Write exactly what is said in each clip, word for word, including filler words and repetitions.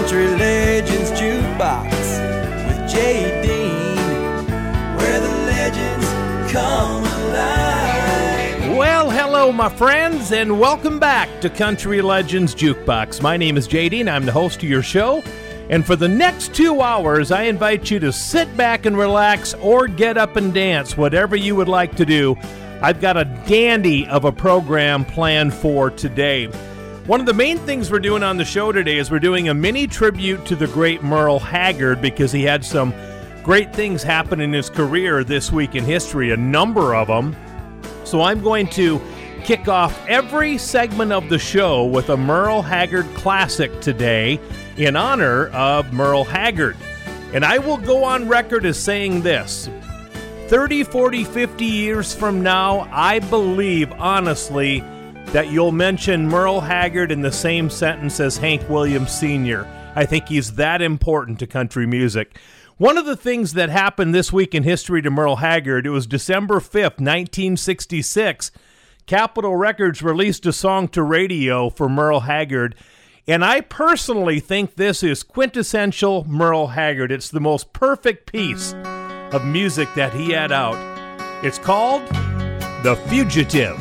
Country Legends Jukebox with J. Dean, where the legends come alive. Well, hello, my friends, and welcome back to Country Legends Jukebox. My name is J. Dean. I'm the host of your show. And for the next two hours, I invite you to sit back and relax or get up and dance, whatever you would like to do. I've got a dandy of a program planned for today. One of the main things we're doing on the show today is we're doing a mini tribute to the great Merle Haggard, because he had some great things happen in his career this week in history, a number of them. So I'm going to kick off every segment of the show with a Merle Haggard classic today in honor of Merle Haggard. And I will go on record as saying this: thirty, forty, fifty years from now, I believe, honestly, that you'll mention Merle Haggard in the same sentence as Hank Williams Senior I think he's that important to country music. One of the things that happened this week in history to Merle Haggard, it was December fifth, nineteen sixty-six. Capitol Records released a song to radio for Merle Haggard, and I personally think this is quintessential Merle Haggard. It's the most perfect piece of music that he had out. It's called The Fugitive.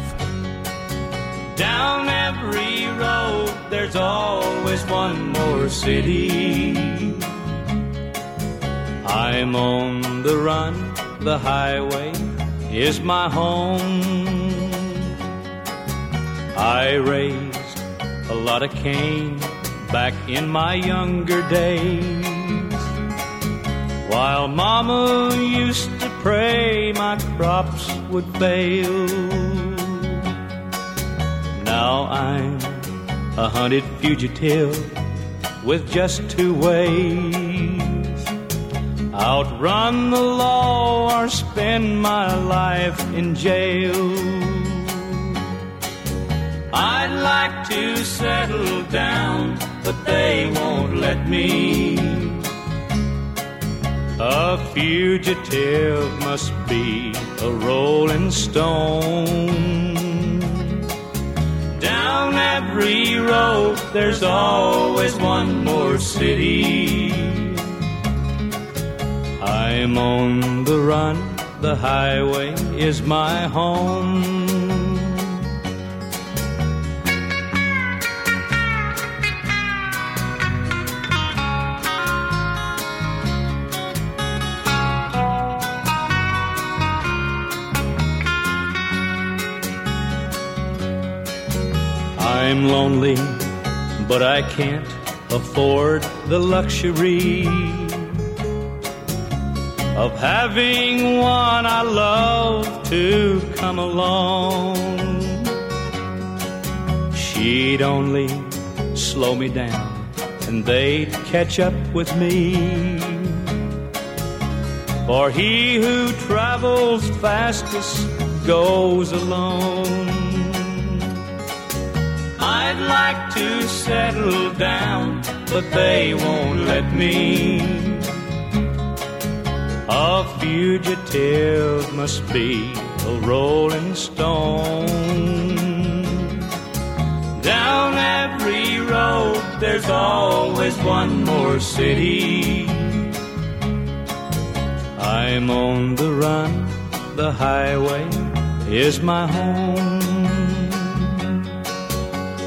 Down every road, there's always one more city. I'm on the run, the highway is my home. I raised a lot of cane back in my younger days, while Mama used to pray my crops would fail. Now I'm a hunted fugitive with just two ways: outrun the law or spend my life in jail. I'd like to settle down, but they won't let me. A fugitive must be a rolling stone. Down every road, there's always one more city. I'm on the run, the highway is my home. I'm lonely, but I can't afford the luxury of having one I love to come along. She'd only slow me down, and they'd catch up with me. For he who travels fastest goes alone. I'd like to settle down, but they won't let me. A fugitive must be a rolling stone. Down every road, there's always one more city. I'm on the run, the highway is my home.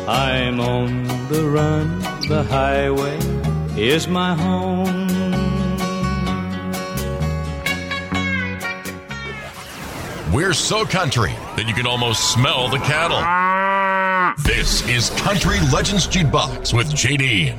I'm on the run, the highway is my home. We're so country that you can almost smell the cattle. This is Country Legends Jukebox with J. Dean.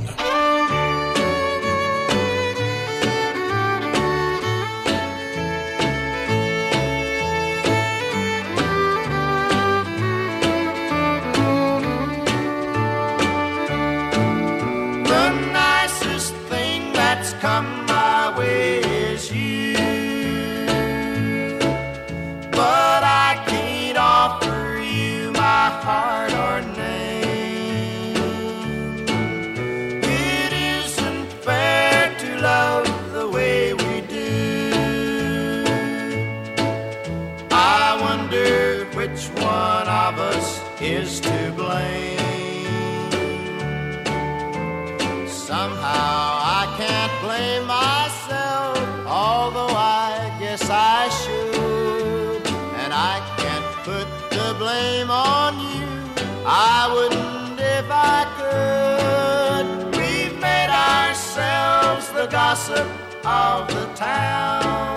somehow I can't blame myself, although I guess I should. And I can't put the blame on you, I wouldn't if I could. We've made ourselves the gossip of the town.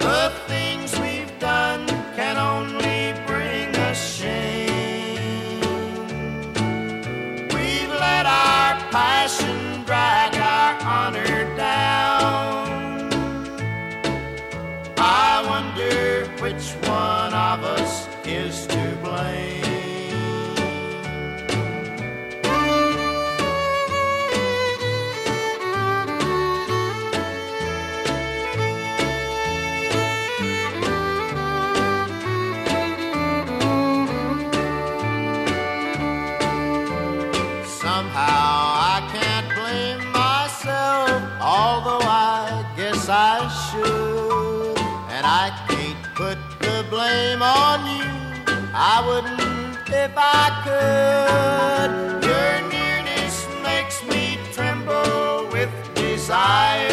The things we've done can only bring us shame. We've let our passion drag our honor down. I wonder which one of us is to blame. Somehow I can't blame myself, although I guess I should. And I can't put the blame on you, I wouldn't if I could. Your nearness makes me tremble with desire.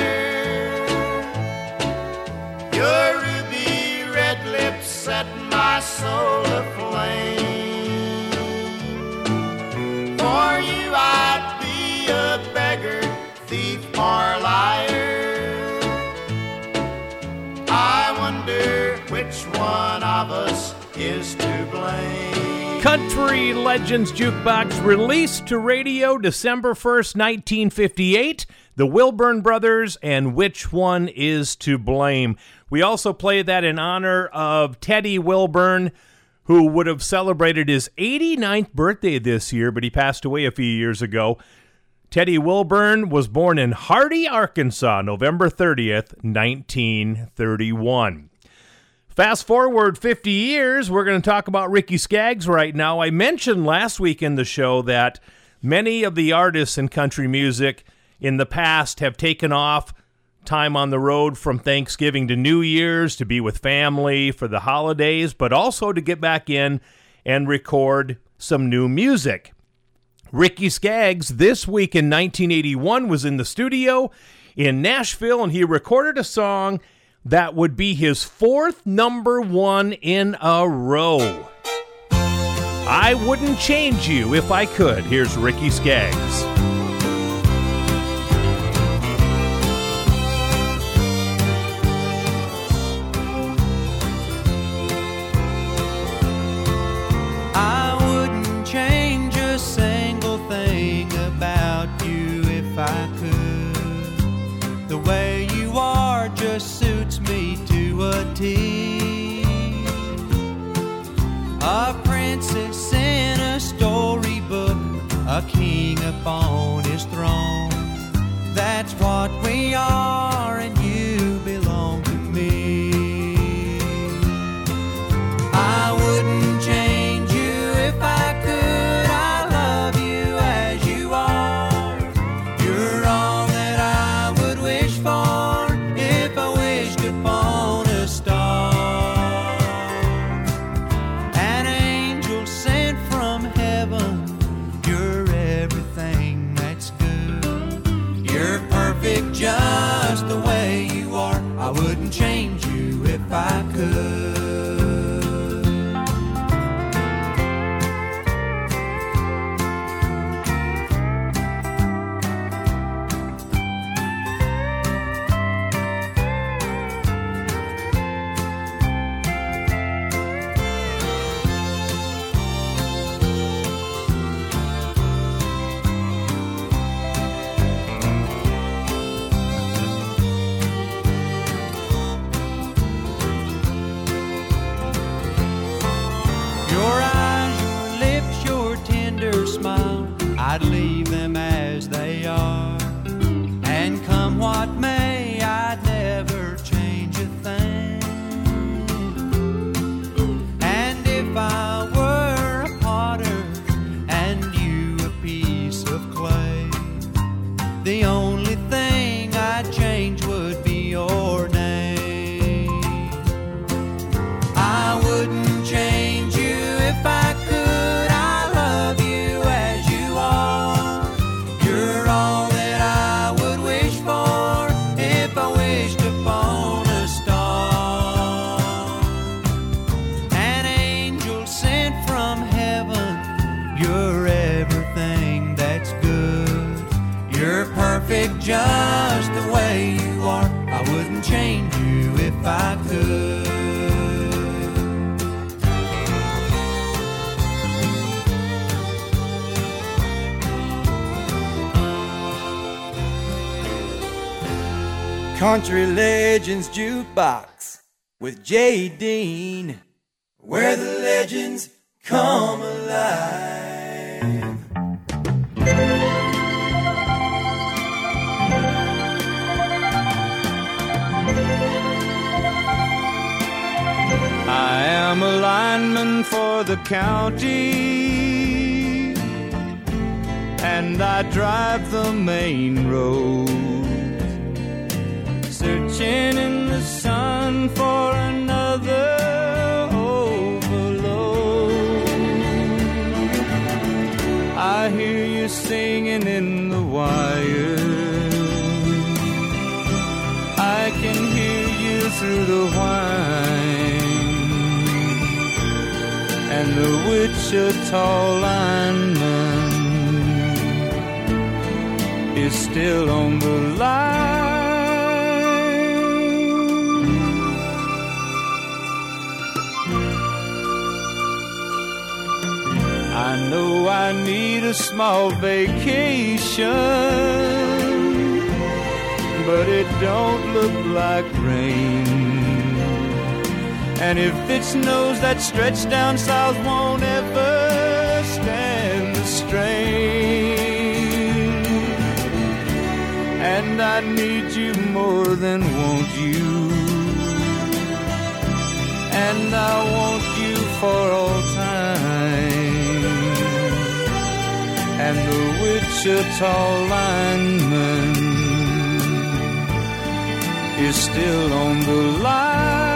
Your ruby red lips set my soul aflame. For you I'd be a beggar, thief or liar. I wonder which one of us is to blame. Country Legends Jukebox, released to radio December first, nineteen fifty-eight. The Wilburn Brothers and Which One Is to Blame. We also played that in honor of Teddy Wilburn, who would have celebrated his eighty-ninth birthday this year, but he passed away a few years ago. Teddy Wilburn was born in Hardy, Arkansas, November thirtieth, nineteen thirty-one. Fast forward fifty years, we're going to talk about Ricky Skaggs right now. I mentioned last week in the show that many of the artists in country music in the past have taken off time on the road from Thanksgiving to New Year's to be with family for the holidays, but also to get back in and record some new music. Ricky Skaggs, this week in nineteen eighty-one, was in the studio in Nashville, and he recorded a song that would be his fourth number one in a row. I Wouldn't Change You If I Could. Here's Ricky Skaggs. I could. The way you are just suits me to a T. A princess in a storybook, a king upon his throne. That's what we are, and you belong to me. I wouldn't change you if I could. Just the way you are, I wouldn't change you if I could. I'd leave them as they are, and come what may, I'd never change a thing. And if I were a potter and you a piece of clay, the only thing I'd change would be your name. I wouldn't change you if I could. I love you as you are. just the way you are. I wouldn't change you if I could. Country Legends Jukebox with J. Dean, where the legends come alive. I am a lineman for the county, and I drive the main road. Searching in the sun for another overload. I hear you singing in the wire. I can hear you through the whine. And the Wichita lineman is still on the line. I know I need a small vacation, but it don't look like rain. And if it snows, that stretch down south won't ever stand the strain. And I need you more than want you, and I want you for all time. And the Wichita lineman is still on the line.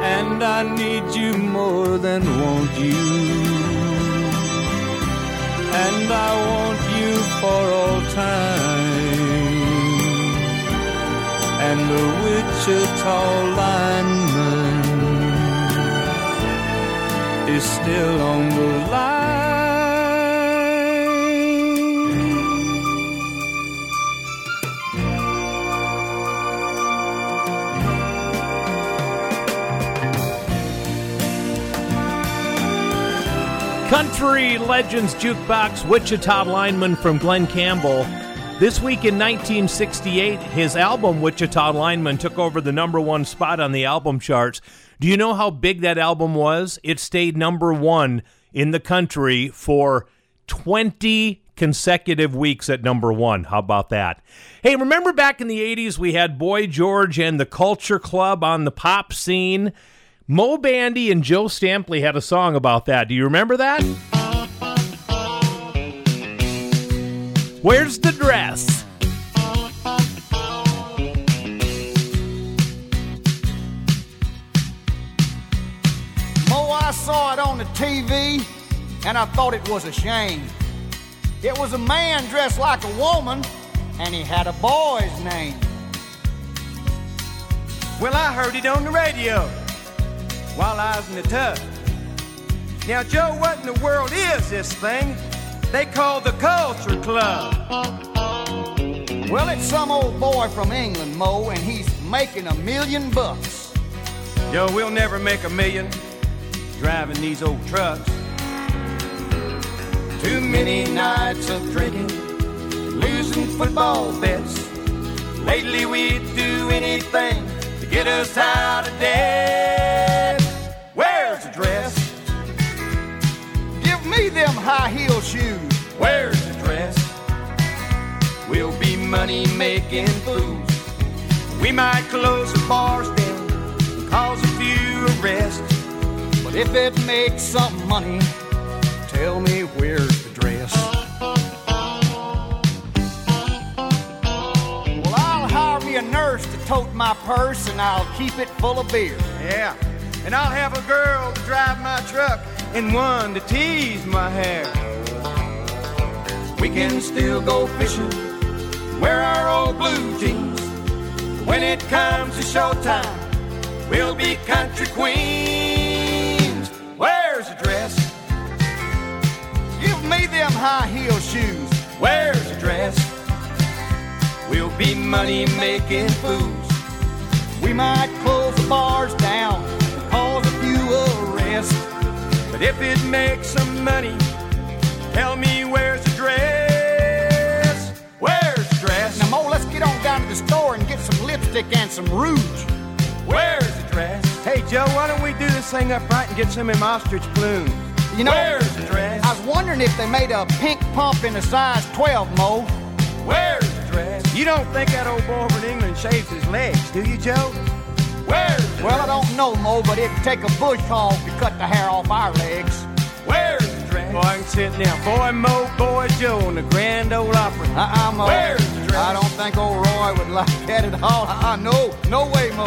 And I need you more than want you, and I want you for all time. And the Wichita lineman is still on the line. Country Legends Jukebox, Wichita lineman from Glen Campbell. This week in nineteen sixty-eight, his album Wichita Lineman took over the number one spot on the album charts. Do you know how big that album was? It stayed number one in the country for twenty consecutive weeks at number one. How about that? Hey, remember back in the eighties, we had Boy George and the Culture Club on the pop scene? Mo Bandy and Joe Stampley had a song about that. Do you remember that? Where's the dress? Mo, I saw it on the T V, and I thought it was a shame. It was a man dressed like a woman, and he had a boy's name. Well, I heard it on the radio while I was in the tub. Now, Joe, what in the world is this thing they call the Culture Club? Well, it's some old boy from England, Mo, and he's making a million bucks. Yo, we'll never make a million driving these old trucks. Too many nights of drinking, losing football bets. Lately we'd do anything to get us out of debt. Where's the dress? Give me them high-heel shoes. Where's the dress? We'll be money-making fools. We might close the bars down and cause a few arrests. But if it makes some money, tell me where's the dress? Well, I'll hire me a nurse first to tote my purse, and I'll keep it full of beer. Yeah, and I'll have a girl to drive my truck and one to tease my hair. We can still go fishing, wear our old blue jeans. When it comes to showtime, we'll be country queens. Where's the dress? Give me them high heel shoes. Where's the dress? We'll be money-making fools. We might close the bars down and cause a few arrests. But if it makes some money, tell me where's the dress? Where's the dress? Now, Mo, let's get on down to the store and get some lipstick and some rouge. Where's the dress? Hey, Joe, why don't we do this thing up right and get some of them ostrich plumes? You know, where's the dress? I was wondering if they made a pink pump in a size twelve, Mo. Where's the dress? You don't think that old boy over in England shaves his legs, do you, Joe? Where's the Well, dress? I don't know, Mo, but it'd take a bush hog to cut the hair off our legs. Where's the dress? Boy, I can sit now. Boy, Mo, boy, Joe, on the Grand Ole Opry. Uh-uh, Mo. Where's the dress? I don't think old Roy would like that at all. Uh-uh, no. No way, Mo.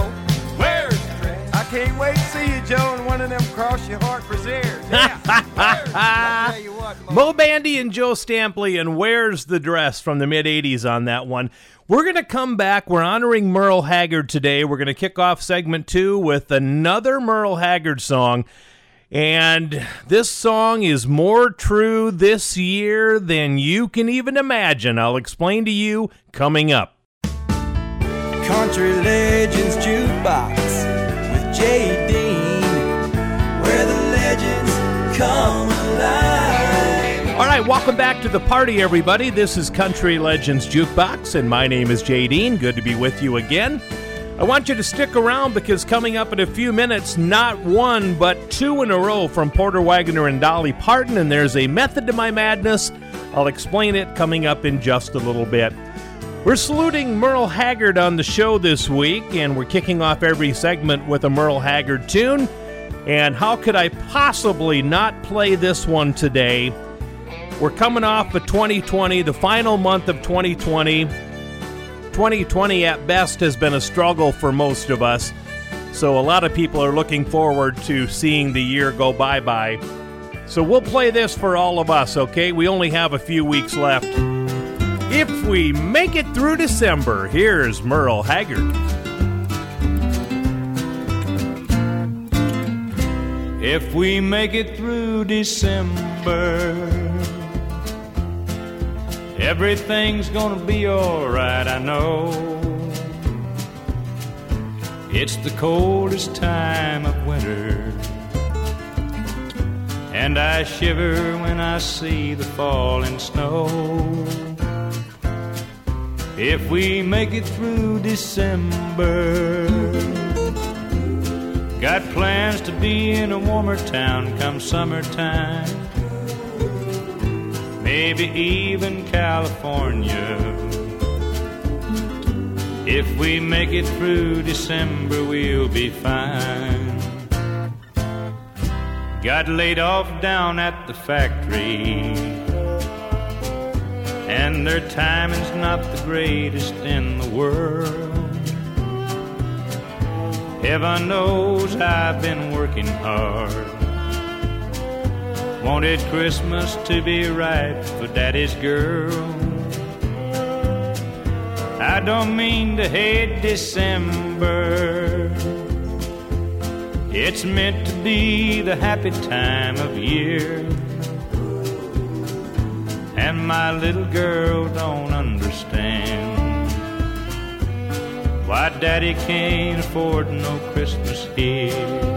Where's the dress? I can't wait to see you, Joe, in one of them cross your heart brassieres. Yeah. Where's I tell you what, Mo. Mo Bandy and Joe Stampley and Where's the Dress from the mid-eighties on that one. We're going to come back. We're honoring Merle Haggard today. We're going to kick off segment two with another Merle Haggard song. And this song is more true this year than you can even imagine. I'll explain to you coming up. Country Legends Jukebox with J. Dean, where the legends come alive. All right, welcome back to the party, everybody. This is Country Legends Jukebox, and my name is J. Dean. Good to be with you again. I want you to stick around because coming up in a few minutes, not one, but two in a row from Porter Wagoner and Dolly Parton, and there's a method to my madness. I'll explain it coming up in just a little bit. We're saluting Merle Haggard on the show this week, and we're kicking off every segment with a Merle Haggard tune. And how could I possibly not play this one today? We're coming off of twenty twenty, the final month of twenty twenty. twenty twenty at best has been a struggle for most of us, so a lot of people are looking forward to seeing the year go bye-bye. So we'll play this for all of us, okay? We only have a few weeks left. If we make it through December, here's Merle Haggard. If we make it through December, everything's gonna be alright, I know. It's the coldest time of winter, and I shiver when I see the falling snow. If we make it through December, got plans to be in a warmer town come summertime. Maybe even California. If we make it through December, we'll be fine. Got laid off down at the factory, and their timing's not the greatest in the world. Heaven knows I've been working hard. Wanted Christmas to be right for Daddy's girl. I don't mean to hate December. It's meant to be the happy time of year, and my little girl don't understand why Daddy can't afford no Christmas here.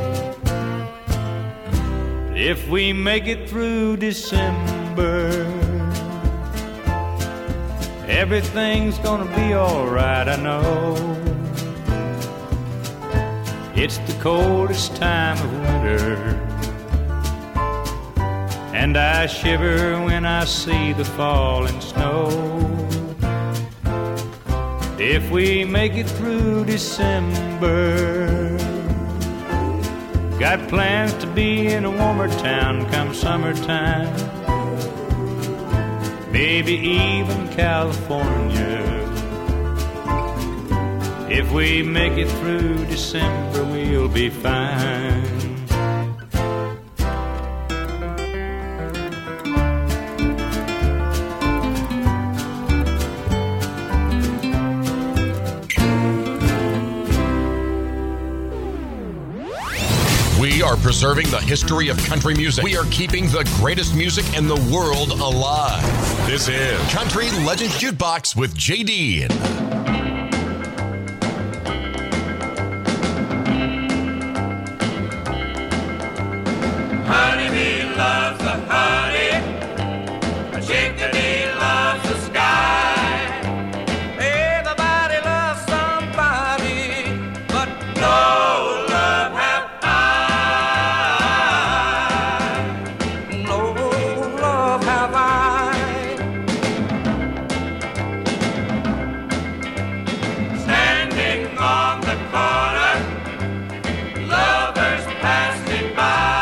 If we make it through December, everything's gonna be alright, I know. It's the coldest time of winter, and I shiver when I see the falling snow. If we make it through December, got plans to be in a warmer town come summertime. Maybe even California. If we make it through December, we'll be fine. We are preserving the history of country music. We are keeping the greatest music in the world alive. This is Country Legends Jukebox with J D. Honeybee loves the honey. A chickadee loves the sky. Everybody loves somebody, but no love have I. No love have I. Standing on the corner, lovers passing by.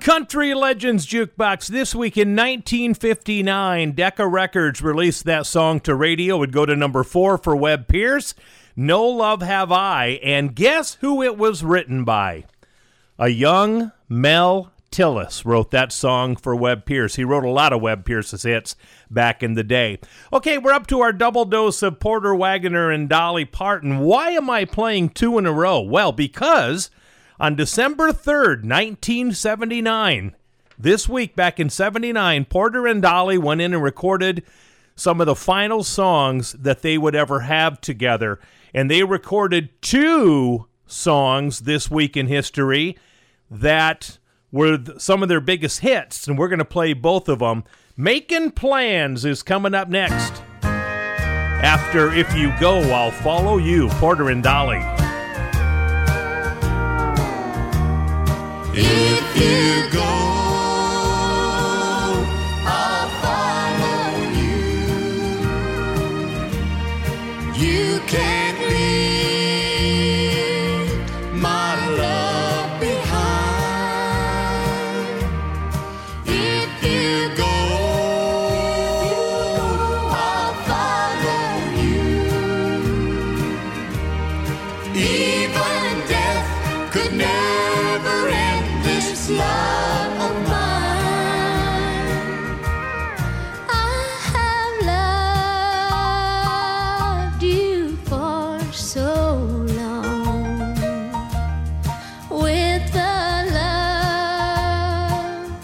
Country Legends Jukebox. This week in nineteen fifty-nine, Decca Records released that song to radio. It would go to number four for Webb Pierce, No Love Have I, and guess who it was written by? A young Mel Tillis wrote that song for Webb Pierce. He wrote a lot of Webb Pierce's hits back in the day. Okay, we're up to our double dose of Porter Wagoner and Dolly Parton. Why am I playing two in a row? Well, because on December third, nineteen seventy-nine, this week back in seventy-nine, Porter and Dolly went in and recorded some of the final songs that they would ever have together. And they recorded two songs this week in history that were some of their biggest hits, and we're going to play both of them. Making Plans is coming up next. After If You Go, I'll Follow You, Porter and Dolly. If you go, I'll follow you. You can't leave my love behind. If you go, I'll follow you. Even death could never love of mine. I have loved you for so long with a love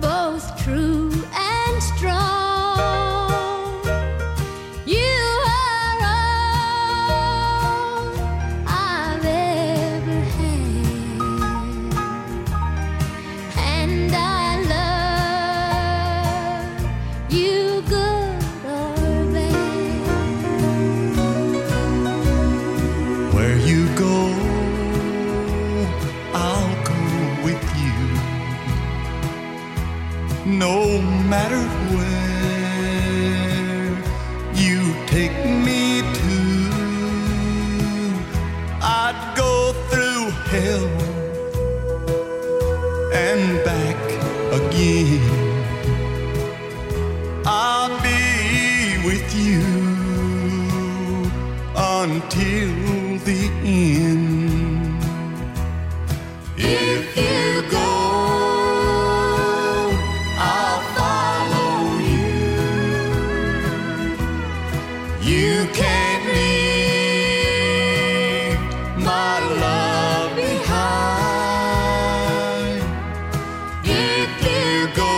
both true and strong. You are all I've ever had. And I love you, good or bad. no matter where you take me to, I'd go through hell and back again. I'll be with you until the end. If you go, you can't leave my love behind. If you go,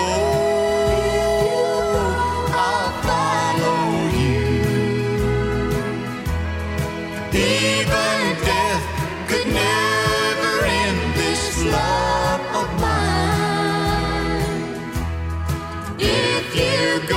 I'll follow you. Even death could never end this love of mine. If you go,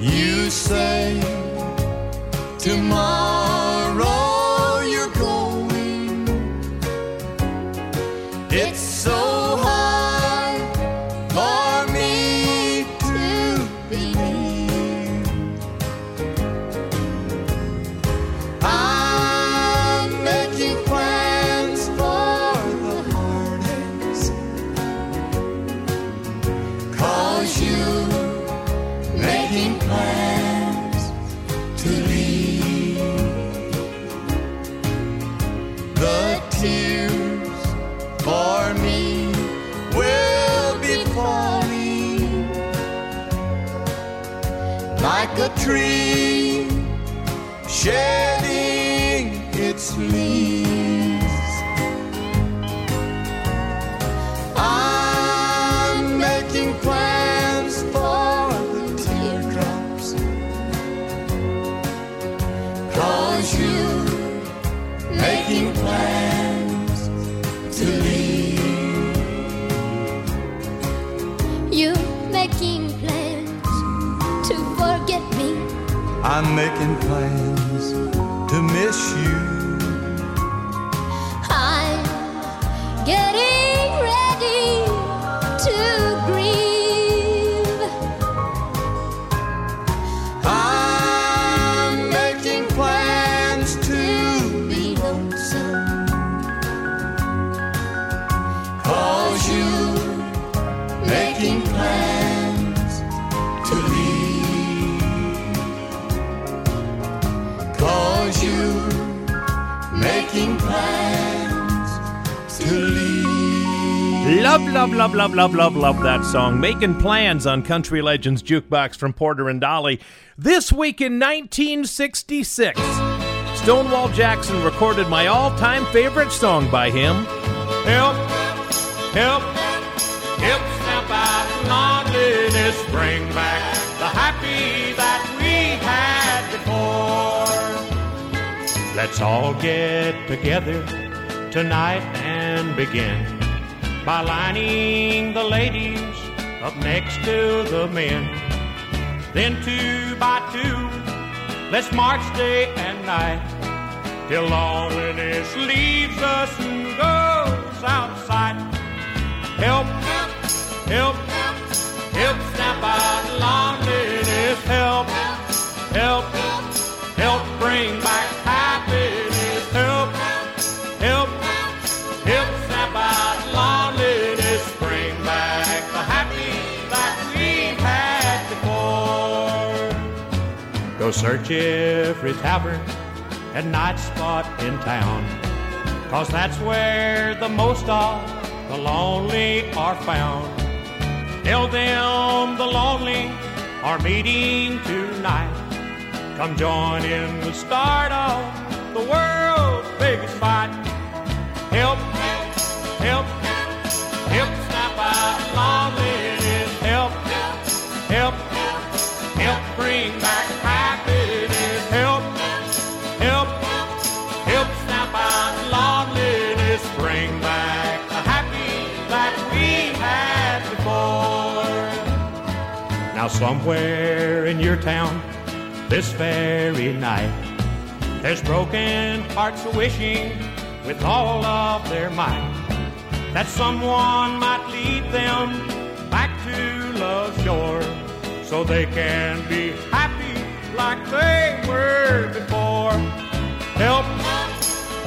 You say tomorrow you're going, it's so hard for me to believe. I'm making plans for the hardest, 'cause you're making plans to leave. The tears for me will be falling like a tree shedding its leaves. I'm making plans for the teardrops, 'cause you're making plans to leave. You're making plans to forget me. I'm making plans to miss you. I'm getting ready to grieve. I'm making plans to be lonesome, 'cause you're making plans to leave. You making plans to leave. Love, love, love, love, love, love, love that song. Making Plans on Country Legends Jukebox from Porter and Dolly. This week in nineteen sixty-six, Stonewall Jackson recorded my all-time favorite song by him. Help, help, help, snap out loneliness. Bring back the happy that we had before. Let's all get together tonight and begin by lining the ladies up next to the men. Then two by two, let's march day and night till loneliness leaves us and goes outside. Help, help, help, help, snap out loneliness. Help, help, help, help bring back. Go search every tavern and night spot in town, 'cause that's where the most of the lonely are found. Tell them the lonely are meeting tonight. Come join in the start of the world's biggest fight. Help, help, help, help, snap out loneliness. Help, help, help, help, help, bring back happiness. Help, Now somewhere in your town, this very night, there's broken hearts wishing with all of their might that someone might lead them back to love's shore, so they can be happy like they were before. Help,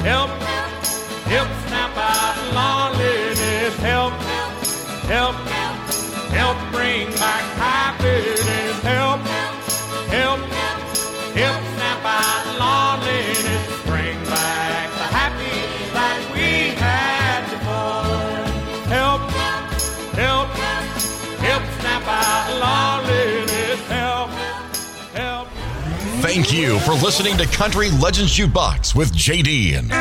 help, help, snap out loneliness. Help, help, help, bring back happiness. Help, help, help, snap out loneliness. Bring back the happy that we had before. Help, help, help, snap out loneliness. Help, help. Thank you for listening to Country Legends Jukebox with J D and.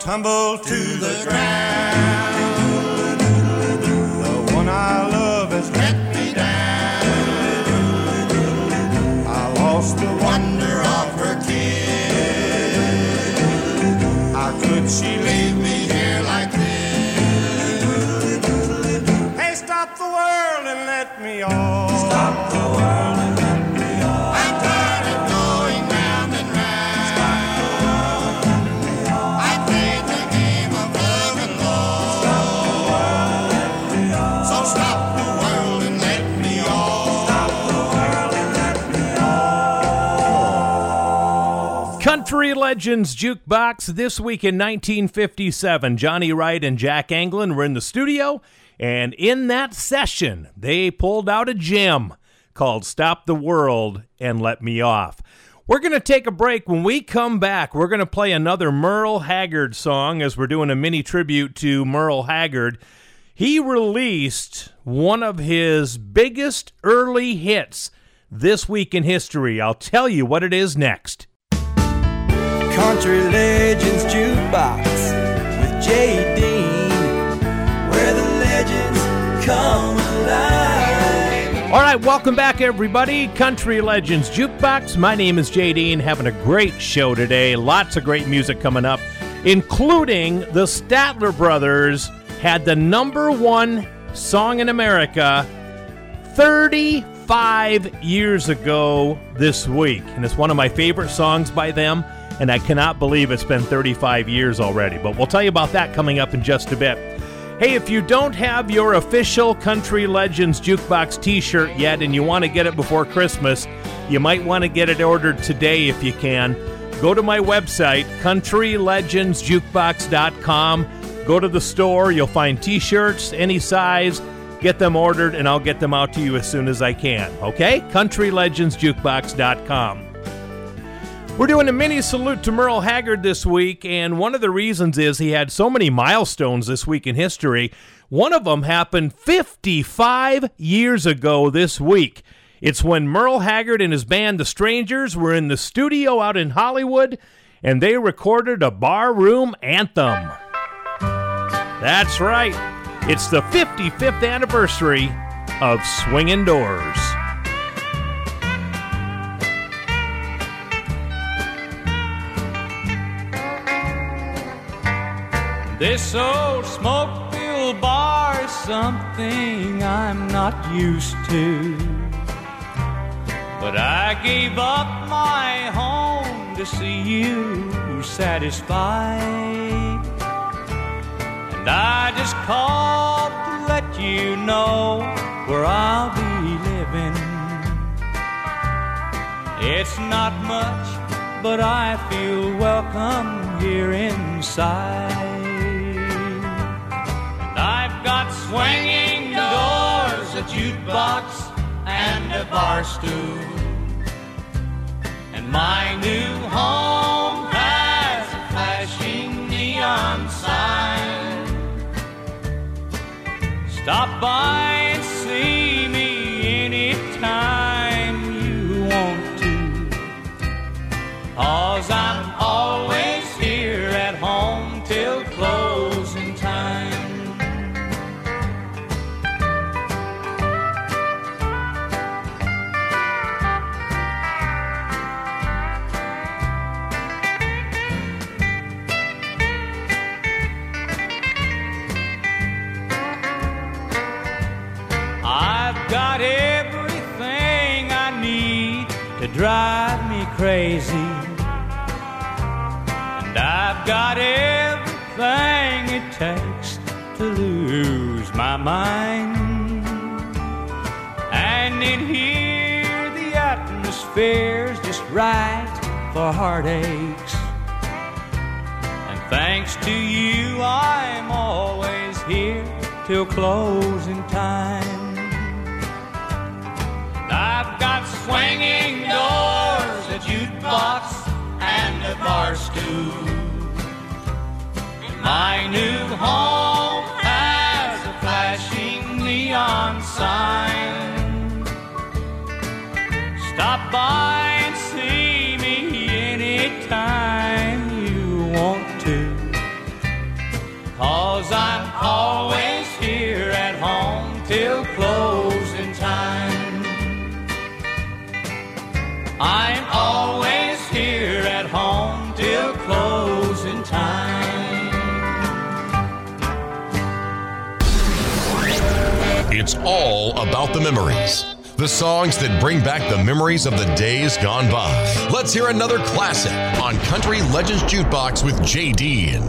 Tumble to the ground. The one I love has let me down. I lost the wonder of her kiss. How could she leave me here like this? Hey, stop the world and let me off. Stop the world. Country Legends Jukebox. This week in nineteen fifty-seven, Johnny Wright and Jack Anglin were in the studio, and in that session, they pulled out a gem called Stop the World and Let Me Off. We're going to take a break. When we come back, we're going to play another Merle Haggard song, as we're doing a mini tribute to Merle Haggard. He released one of his biggest early hits this week in history. I'll tell you what it is next. Country Legends Jukebox with J D, where the legends come alive. All right, welcome back, everybody. Country Legends Jukebox. My name is J D, and having a great show today. Lots of great music coming up, including the Statler Brothers had the number one song in America thirty-five years ago this week, and it's one of my favorite songs by them. And I cannot believe it's been thirty-five years already. But we'll tell you about that coming up in just a bit. Hey, if you don't have your official Country Legends Jukebox t-shirt yet and you want to get it before Christmas, you might want to get it ordered today if you can. Go to my website, country legends jukebox dot com. Go to the store. You'll find t-shirts, any size. Get them ordered, and I'll get them out to you as soon as I can. Okay? country legends jukebox dot com. We're doing a mini salute to Merle Haggard this week, and one of the reasons is he had so many milestones this week in history. One of them happened fifty-five years ago this week. It's when Merle Haggard and his band, The Strangers, were in the studio out in Hollywood, and they recorded a barroom anthem. That's right. It's the fifty-fifth anniversary of Swingin' Doors. This old smoke local bar is something I'm not used to. But I gave up my home to see you satisfied, and I just called to let you know where I'll be living. It's not much, but I feel welcome here inside. I've got swinging doors, a jukebox, and a bar stool. And my new home has a flashing neon sign. Stop by and see me anytime you want to, 'cause I'm always here at home till closing time. Got everything I need to drive me crazy, and I've got everything it takes to lose my mind. And in here the atmosphere's just right for heartaches, and thanks to you I'm always here till closing time. I've got swinging doors, a jukebox, and a bar stool. My new home has a flashing neon sign. Stop by and see me anytime you want to, 'cause I'm always here at home till closing time. I'm always here at home till closing time. It's all about the memories. The songs that bring back the memories of the days gone by. Let's hear another classic on Country Legends Jukebox with Jay Dean.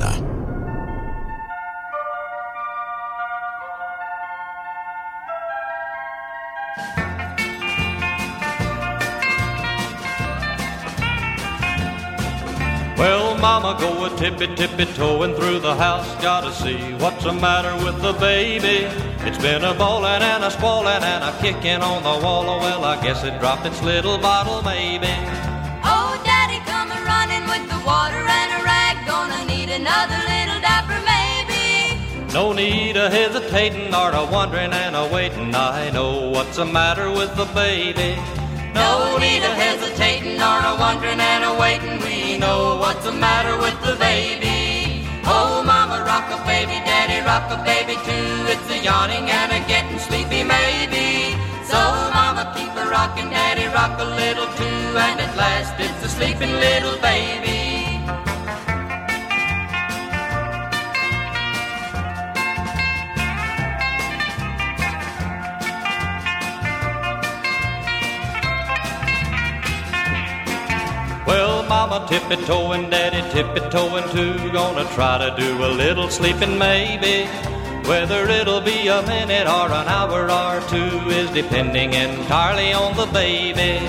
Well, mama, go a tippy-tippy-toeing through the house. Gotta see what's the matter with the baby. It's been a bowling and a spoiling and a kicking on the wall. Well, I guess it dropped its little bottle, maybe. Oh, daddy, come a-running with the water and a rag. Gonna need another little diaper, maybe. No need a hesitating or a wondering and a waiting. I know what's the matter with the baby. No need a hesitating or a wondering and a waiting. We know what's the matter with the baby. Oh, mama, rock a baby, daddy, rock a baby too. It's a yawning and a getting sleepy maybe. So mama, keep a rocking, daddy, rock a little too. And at last it's a sleeping little baby. Well, mama, tippy-toeing, daddy, tippy-toeing too. Gonna try to do a little sleeping maybe. Whether it'll be a minute or an hour or two is depending entirely on the baby.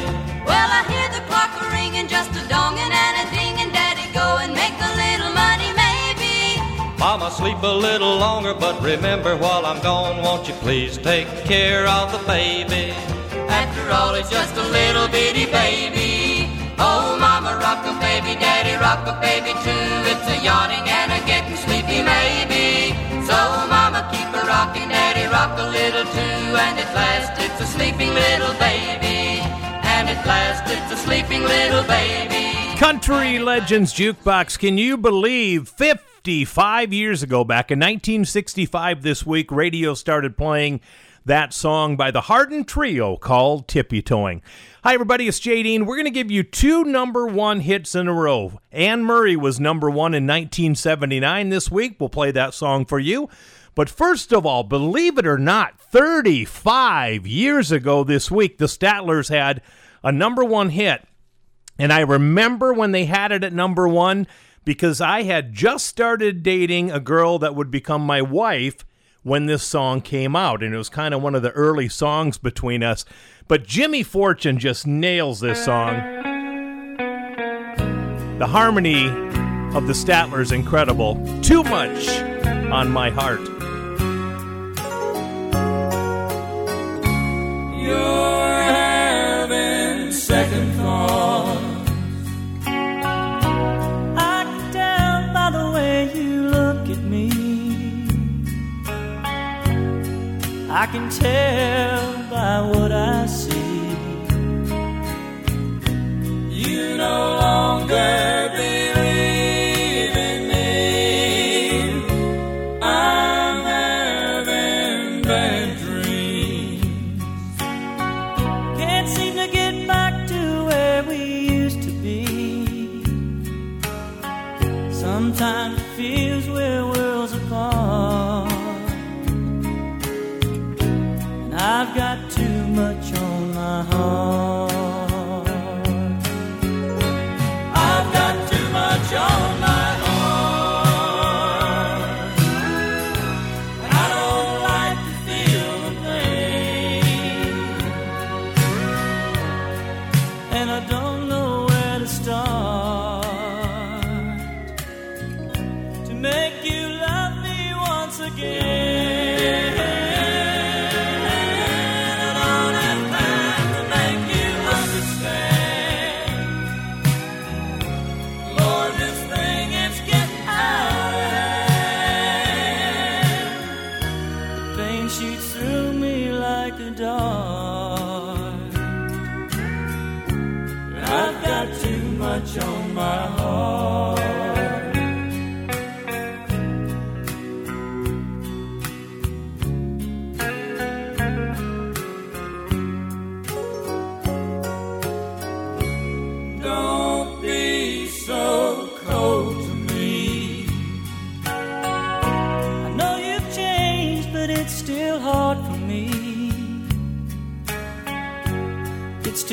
Well, I hear the clock a-ringing, just a-donging and a-dinging. Daddy, go and make a little money maybe. Mama, sleep a little longer, but remember while I'm gone, won't you please take care of the baby. After all, it's just a little bitty baby. Oh, mama, rock a baby, daddy, rock a baby too. It's a yawning and a getting sleepy maybe. So mama, keep a rocking, daddy, rock a little too. And at last it's a sleeping little baby. And at last it's a sleeping little baby. Country Legends Jukebox, can you believe fifty-five years ago, back in nineteen sixty-five this week, radio started playing that song by the Hardin Trio called Tippy Toeing. Hi, everybody. It's Jay Dean. We're going to give you two number one hits in a row. Ann Murray was number one in nineteen seventy-nine this week. We'll play that song for you. But first of all, believe it or not, thirty-five years ago this week, the Statlers had a number one hit. And I remember when they had it at number one because I had just started dating a girl that would become my wife when this song came out. And it was kind of one of the early songs between us. But Jimmy Fortune just nails this song. The harmony of the Statlers, incredible. Too Much on My Heart. You're having second thoughts. I can tell by the way you look at me. I can tell by what I see. You no longer believe in me. I'm having bad dreams. Can't seem to get back to where we used to be. Sometimes it feels we're worlds apart. And I've got too much on my heart.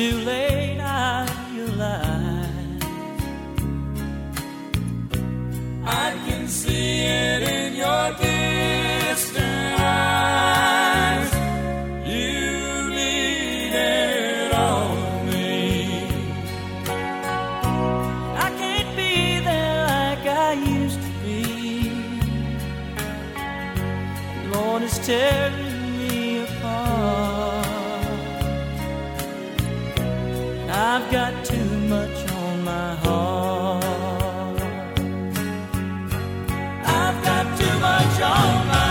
Too late, I realize I can see it in your distant eyes. You need it all of me. I can't be there like I used to be. The Lord is tearing. I've got too much on my heart. I've got too much on my heart.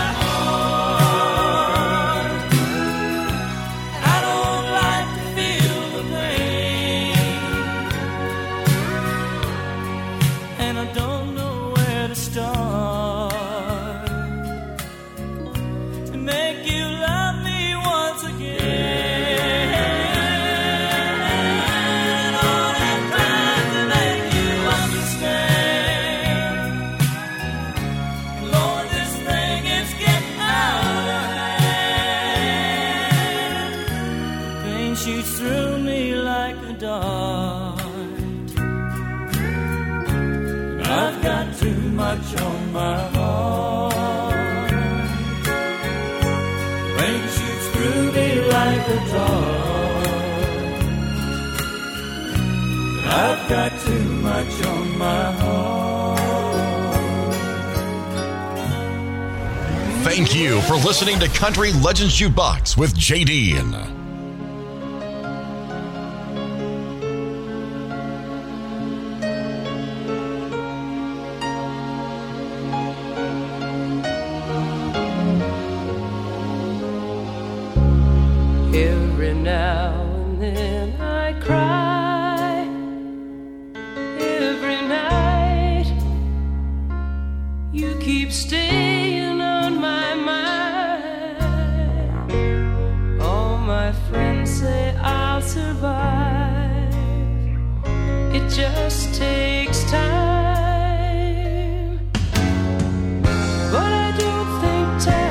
I've got too much on my heart. Thank you for listening to Country Legends Jukebox with J D. Every now and then I cry. Every night you keep staying on my mind. All my friends say I'll survive. It just takes time. But I don't think time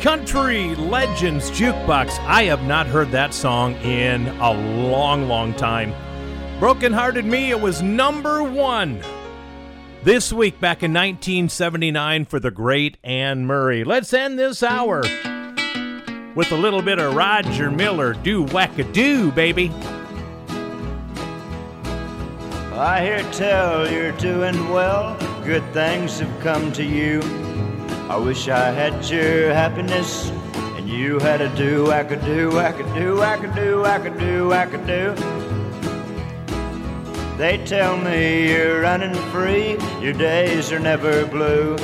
Country Legends Jukebox. I have not heard that song in a long, long time. Brokenhearted Me, it was number one this week back in nineteen seventy-nine for the great Ann Murray. Let's end this hour with a little bit of Roger Miller. Do whack-a-doo, baby. I hear tell you're doing well. Good things have come to you. I wish I had your happiness and you had a do, I could do, I could do, I could do, I could do, I could do. They tell me you're running free, your days are never blue.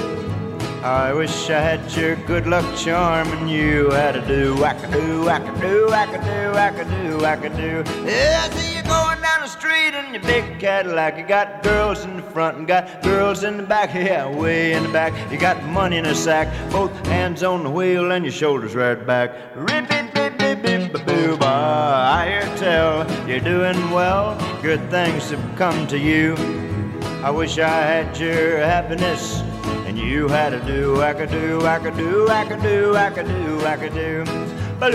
I wish I had your good luck charm and you had a do, I could do, I could do, I could do, I could do, I could do. Yeah, I see you going down the street in your big Cadillac. You got girls in the front and got girls in the back, yeah, way in the back. You got money in a sack, both hands on the wheel and your shoulders right back. Rip-bip-bip-bip-bip-boo-ba. I hear tell you're doing well, good things have come to you. I wish I had your happiness and you had a do, I could do, I could do, I could do, I could do, I could do. Yeah,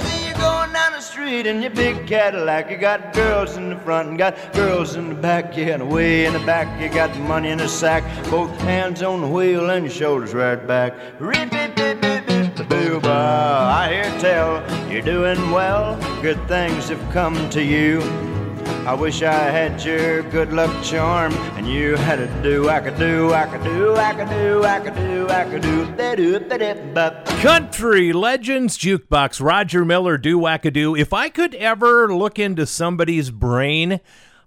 see you going down the street in your big Cadillac. You got girls in the front and got girls in the back. Yeah, and way in the back you got money in a sack, both hands on the wheel and your shoulders right back. Rip-bip-bip-bip-bip-boo-ba. I hear tell you're doing well, good things have come to you. I wish I had your good luck charm and you had a do, I could do, I could do, I could do, I could do, I could do, I could do. Country Legends Jukebox, Roger Miller, do wackadoo. If I could ever look into somebody's brain,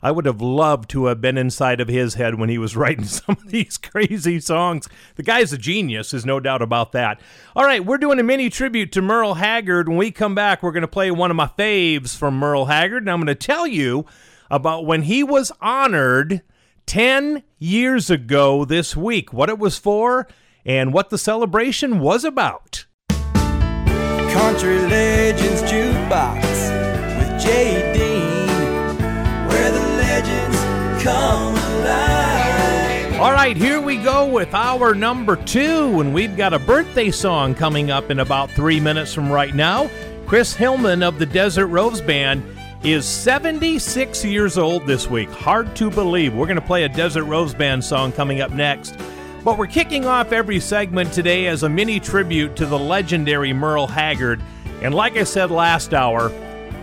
I would have loved to have been inside of his head when he was writing some of these crazy songs. The guy's a genius, there's no doubt about that. All right, we're doing a mini tribute to Merle Haggard. When we come back, we're going to play one of my faves from Merle Haggard, and I'm going to tell you about when he was honored ten years ago this week, what it was for, and what the celebration was about. Country Legends Jukebox with J D. Legends come alive. All right, here we go with our number two, and we've got a birthday song coming up in about three minutes from right now. Chris Hillman of the Desert Rose Band is seventy-six years old this week. Hard to believe. We're going to play a Desert Rose Band song coming up next. But we're kicking off every segment today as a mini tribute to the legendary Merle Haggard. And like I said last hour,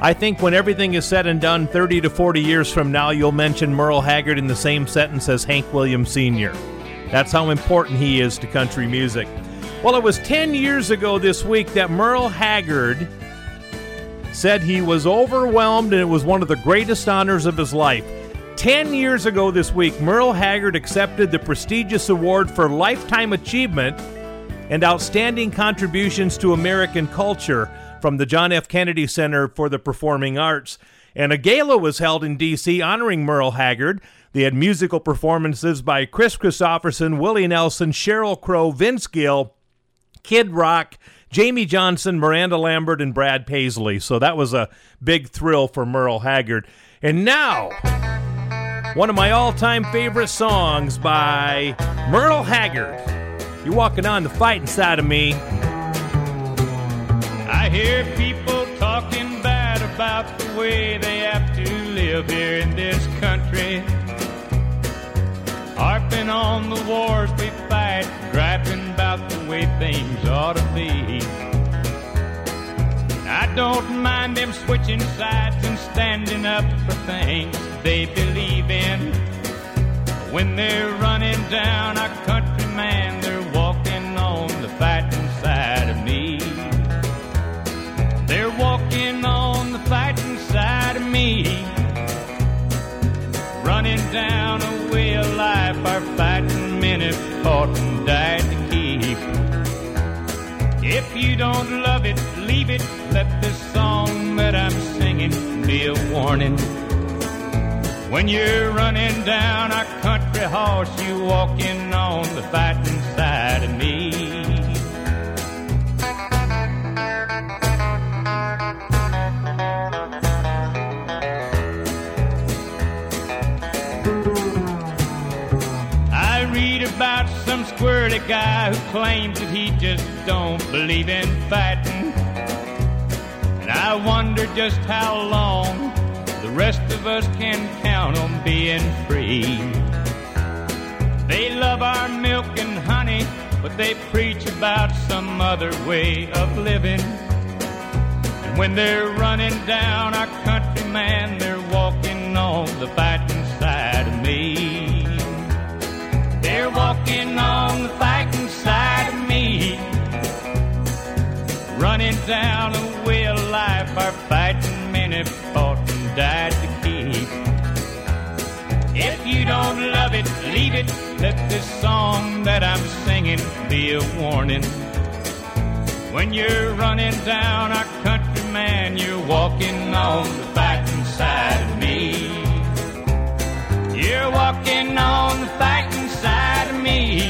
I think when everything is said and done thirty to forty years from now, you'll mention Merle Haggard in the same sentence as Hank Williams Senior That's how important he is to country music. Well, it was ten years ago this week that Merle Haggard said he was overwhelmed, and it was one of the greatest honors of his life. Ten years ago this week, Merle Haggard accepted the prestigious award for Lifetime Achievement and Outstanding Contributions to American Culture from the John F. Kennedy Center for the Performing Arts. And a gala was held in D C honoring Merle Haggard. They had musical performances by Chris Christopherson, Willie Nelson, Sheryl Crow, Vince Gill, Kid Rock, Jamie Johnson, Miranda Lambert, and Brad Paisley. So that was a big thrill for Merle Haggard. And now, one of my all-time favorite songs by Merle Haggard. You're walking on the fighting side of me. I hear people talking bad about the way they have to live here in this country. Harping on the wars we fight, griping about the way things ought to be. I don't mind them switching sides and standing up for things they believe in. When they're running down our country, man, they're walking on the fighting side of me. They're walking on the fighting side of me. Running down a way of life our fighting men have fought and died to keep. If you don't love it, leave it. Let this song that I'm singing be a warning. When you're running down our country horse, you're walking on the fighting side of me. About some squirrely guy who claims that he just don't believe in fighting. And I wonder just how long the rest of us can count on being free. They love our milk and honey, but they preach about some other way of living. And when they're running down our country, man, they're walking on the fighting side of me. They're walking on the fighting side of me. Running down a way of life our fighting men have fought and died to keep. If you don't love it, leave it. Let this song that I'm singing be a warning. When you're running down our country, man, you're walking on the fighting side of me. You're walking on the fighting side of me.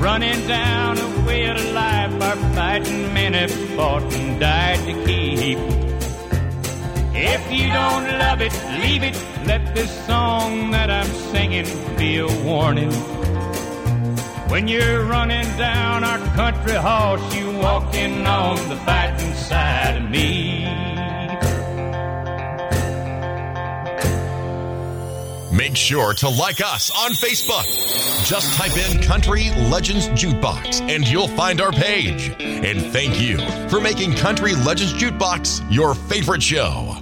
Running down a way of life our fighting men have fought and died to keep. If you don't love it, leave it. Let this song that I'm singing be a warning. When you're running down our country horse, you're walking on the fighting side of me. Make sure to like us on Facebook. Just type in Country Legends Jukebox and you'll find our page. And thank you for making Country Legends Jukebox your favorite show.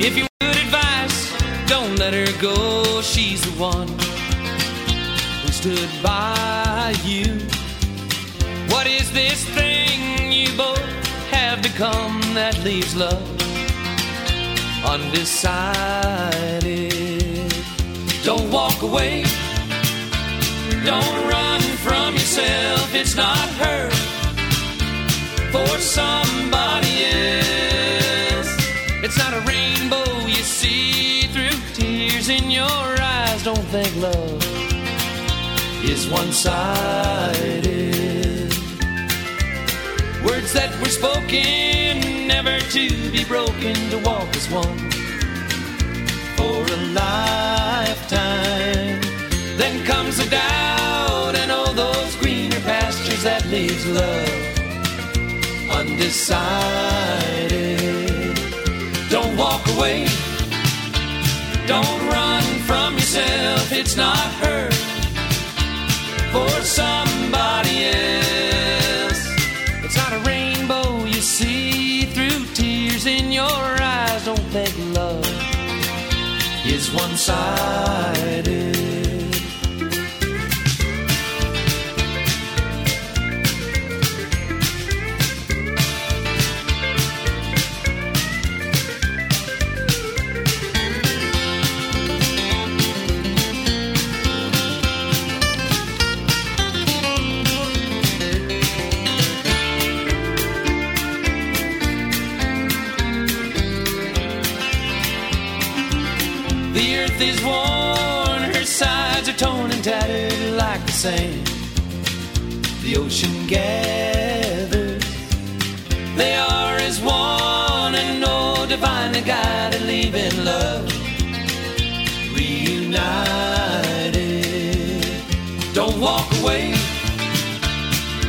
If you would advise, don't let her go. She's the one who stood by you. What is this thing you both have become that leaves love undecided? Don't walk away. Don't run from yourself. It's not her for somebody else. It's not a rainbow you see through tears in your eyes. Don't think love is one-sided. broken, never to be broken, to walk as one for a lifetime. Then comes a doubt and all those greener pastures that leaves love undecided. Don't walk away, don't run from yourself, it's not hurt for somebody else. It's not a rainbow you see through tears in your eyes. Don't think love is one-sided. Is worn, her sides are torn and tattered like the sand. The ocean gathers, they are as one, and no diviner guided, leaving love reunited. Don't walk away,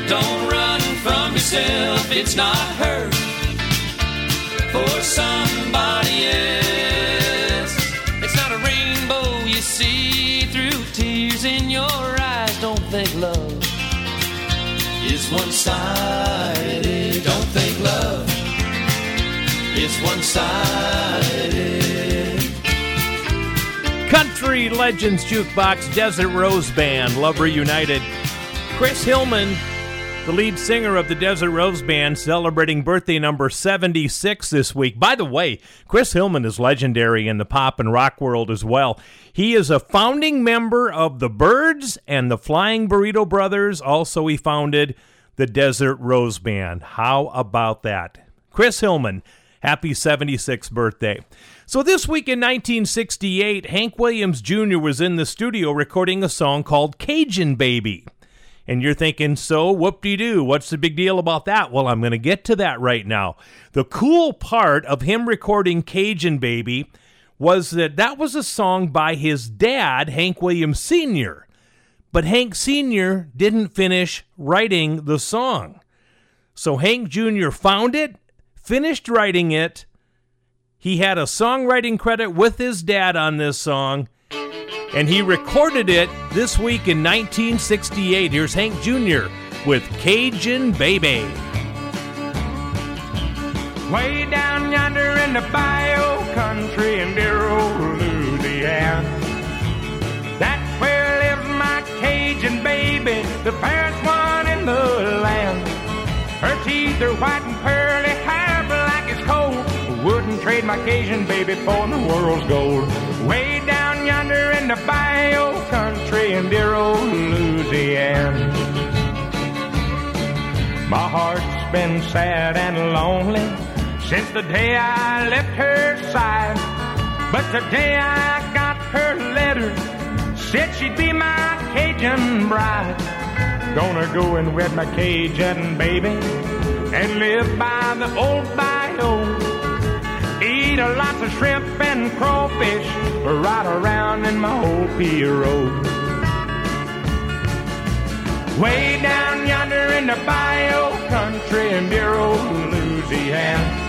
don't run from yourself, it's not hurt for somebody else. See through tears in your eyes. Don't think love is one-sided. Don't think love is one-sided. Country Legends Jukebox, Desert Rose Band, Love Reunited. Chris Hillman, the lead singer of the Desert Rose Band, celebrating birthday number seventy-six this week. By the way, Chris Hillman is legendary in the pop and rock world as well. He is a founding member of the Byrds and the Flying Burrito Brothers. Also, he founded the Desert Rose Band. How about that? Chris Hillman, happy seventy-sixth birthday. So this week in nineteen sixty-eight, Hank Williams Junior was in the studio recording a song called Cajun Baby. And you're thinking, so whoop-de-doo, what's the big deal about that? Well, I'm going to get to that right now. The cool part of him recording Cajun Baby was that that was a song by his dad, Hank Williams Senior But Hank Senior didn't finish writing the song. So Hank Junior found it, finished writing it. He had a songwriting credit with his dad on this song, and he recorded it this week in nineteen sixty-eight. Here's Hank Junior with Cajun Baby. Way down yonder in the bayou country in dear old Louisiana, that's where lives my Cajun baby, the fairest one in the land. Her teeth are white and pearly, hair black as coal. Wouldn't trade my Cajun baby for the world's gold. Way down yonder in the bayou country in dear old Louisiana. My heart's been sad and lonely since the day I left her side, but today I got her letter, said she'd be my Cajun bride. Gonna go and wed my Cajun baby and live by the old bayou. Eat a lot of shrimp and crawfish, ride around in my old P R O. Way down yonder in the bayou country in dear old Louisiana.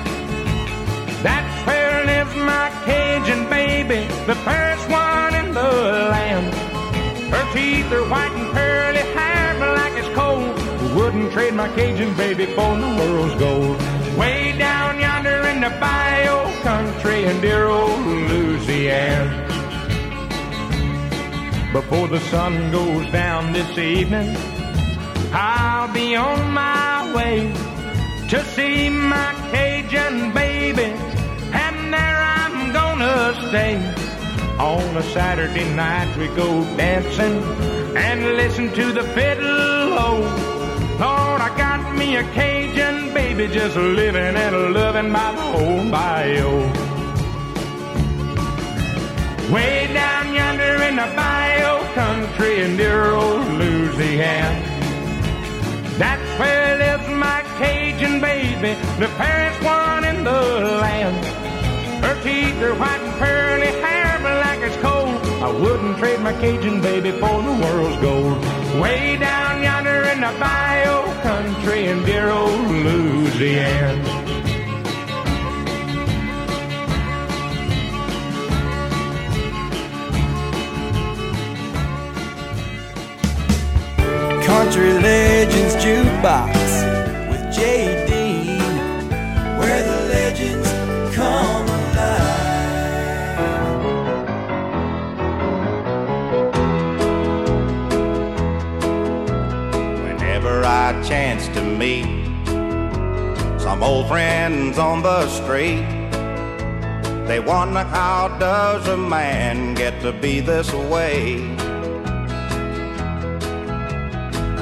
That's where lives my Cajun baby, the first one in the land. Her teeth are white and pearly, hair black as coal. Wouldn't trade my Cajun baby for the world's gold. Way down yonder in the bayou country in dear old Louisiana. Before the sun goes down this evening, I'll be on my way to see my Cajun baby, and there I'm gonna stay. On a Saturday night we go dancing and listen to the fiddle, oh. Lord, I got me a Cajun baby, just living and loving my old bayou. Way down yonder in the bayou country in dear old Louisiana. That's where lives my Cajun baby, the fairest one in the land. Her teeth are white and pearly hair black as coal. I wouldn't trade my Cajun baby for the world's gold. Way down yonder in the bayou country in dear old Louisiana. Country Legends Jukebox with J D, where the legends come alive. Whenever I chance to meet some old friends on the street, they wonder how does a man get to be this way.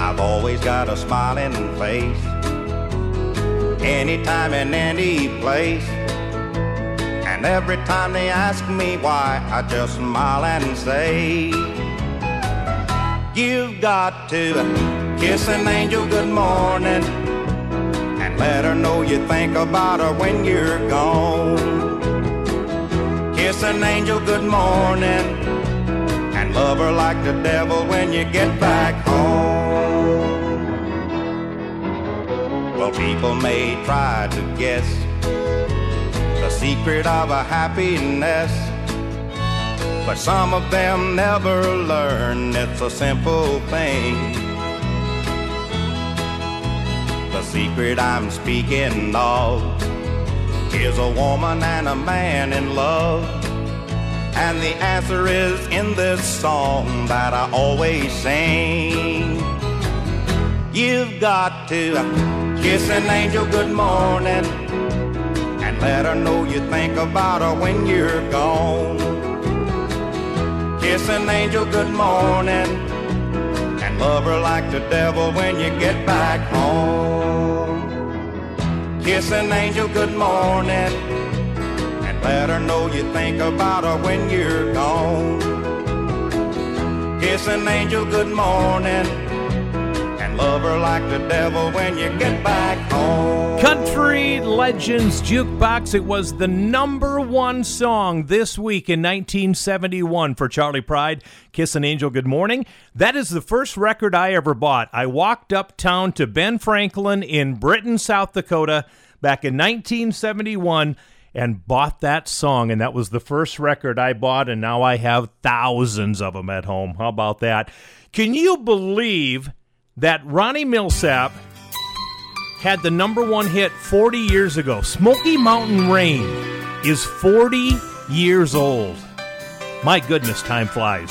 I've always got a smiling face anytime and any place, and every time they ask me why, I just smile and say, you've got to kiss an angel good morning and let her know you think about her when you're gone. Kiss an angel good morning and love her like the devil when you get back home. Well, people may try to guess the secret of a happiness, but some of them never learn it's a simple thing. The secret I'm speaking of is a woman and a man in love, and the answer is in this song that I always sing. You've got to kiss an angel good morning and let her know you think about her when you're gone. Kiss an angel good morning and love her like the devil when you get back home. Kiss an angel good morning and let her know you think about her when you're gone. Kiss an angel good morning. Love her like the devil when you get back home. Country Legends Jukebox. It was the number one song this week in nineteen seventy-one for Charlie Pride, Kiss an Angel Good Morning. That is the first record I ever bought. I walked uptown to Ben Franklin in Britain, South Dakota, back in nineteen seventy-one and bought that song, and that was the first record I bought, and now I have thousands of them at home. How about that? Can you believe that Ronnie Milsap had the number one hit forty years ago? Smoky Mountain Rain is forty years old. My goodness, time flies.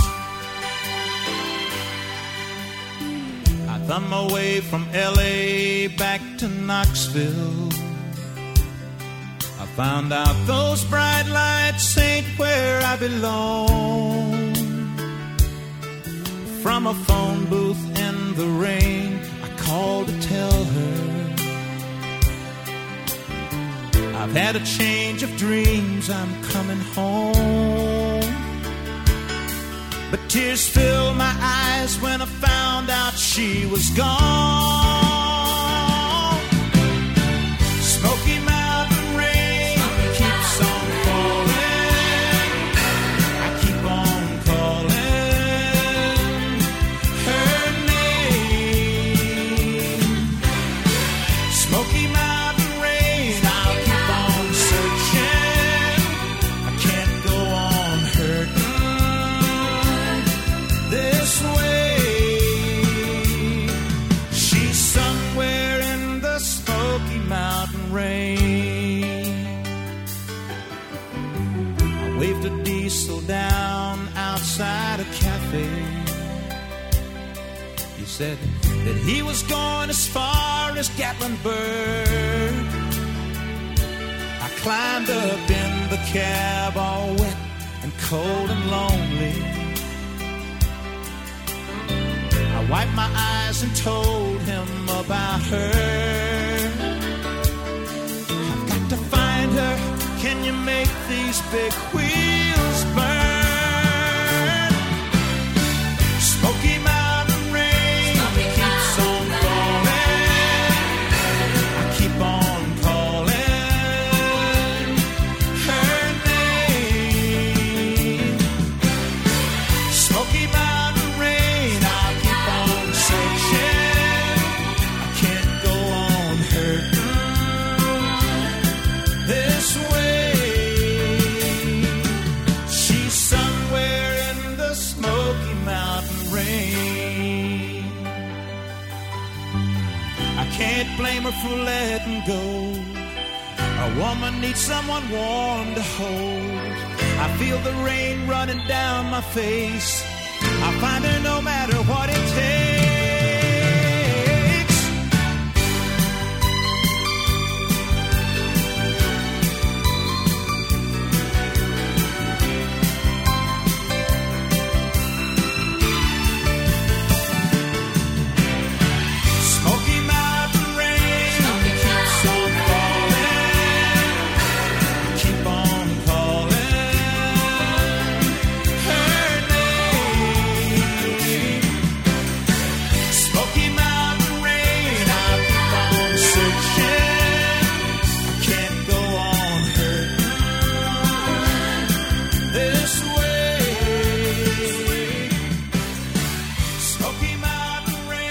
I thumbed my way from L A back to Knoxville. I found out those bright lights ain't where I belong. From a phone booth in the rain, I called to tell her I've had a change of dreams, I'm coming home. But tears filled my eyes when I found out she was gone. Smoky Mountain rain keeps on falling. Down outside a cafe, he said that he was going as far as Gatlinburg. I climbed up in the cab, all wet and cold and lonely. I wiped my eyes and told him about her. I've got to find her. Can you make these big wheels burn? Smoky Mountain rain keeps on falling. I keep on calling. can't blame her for letting go. A woman needs someone warm to hold. I feel the rain running down my face. I find her no matter what it takes.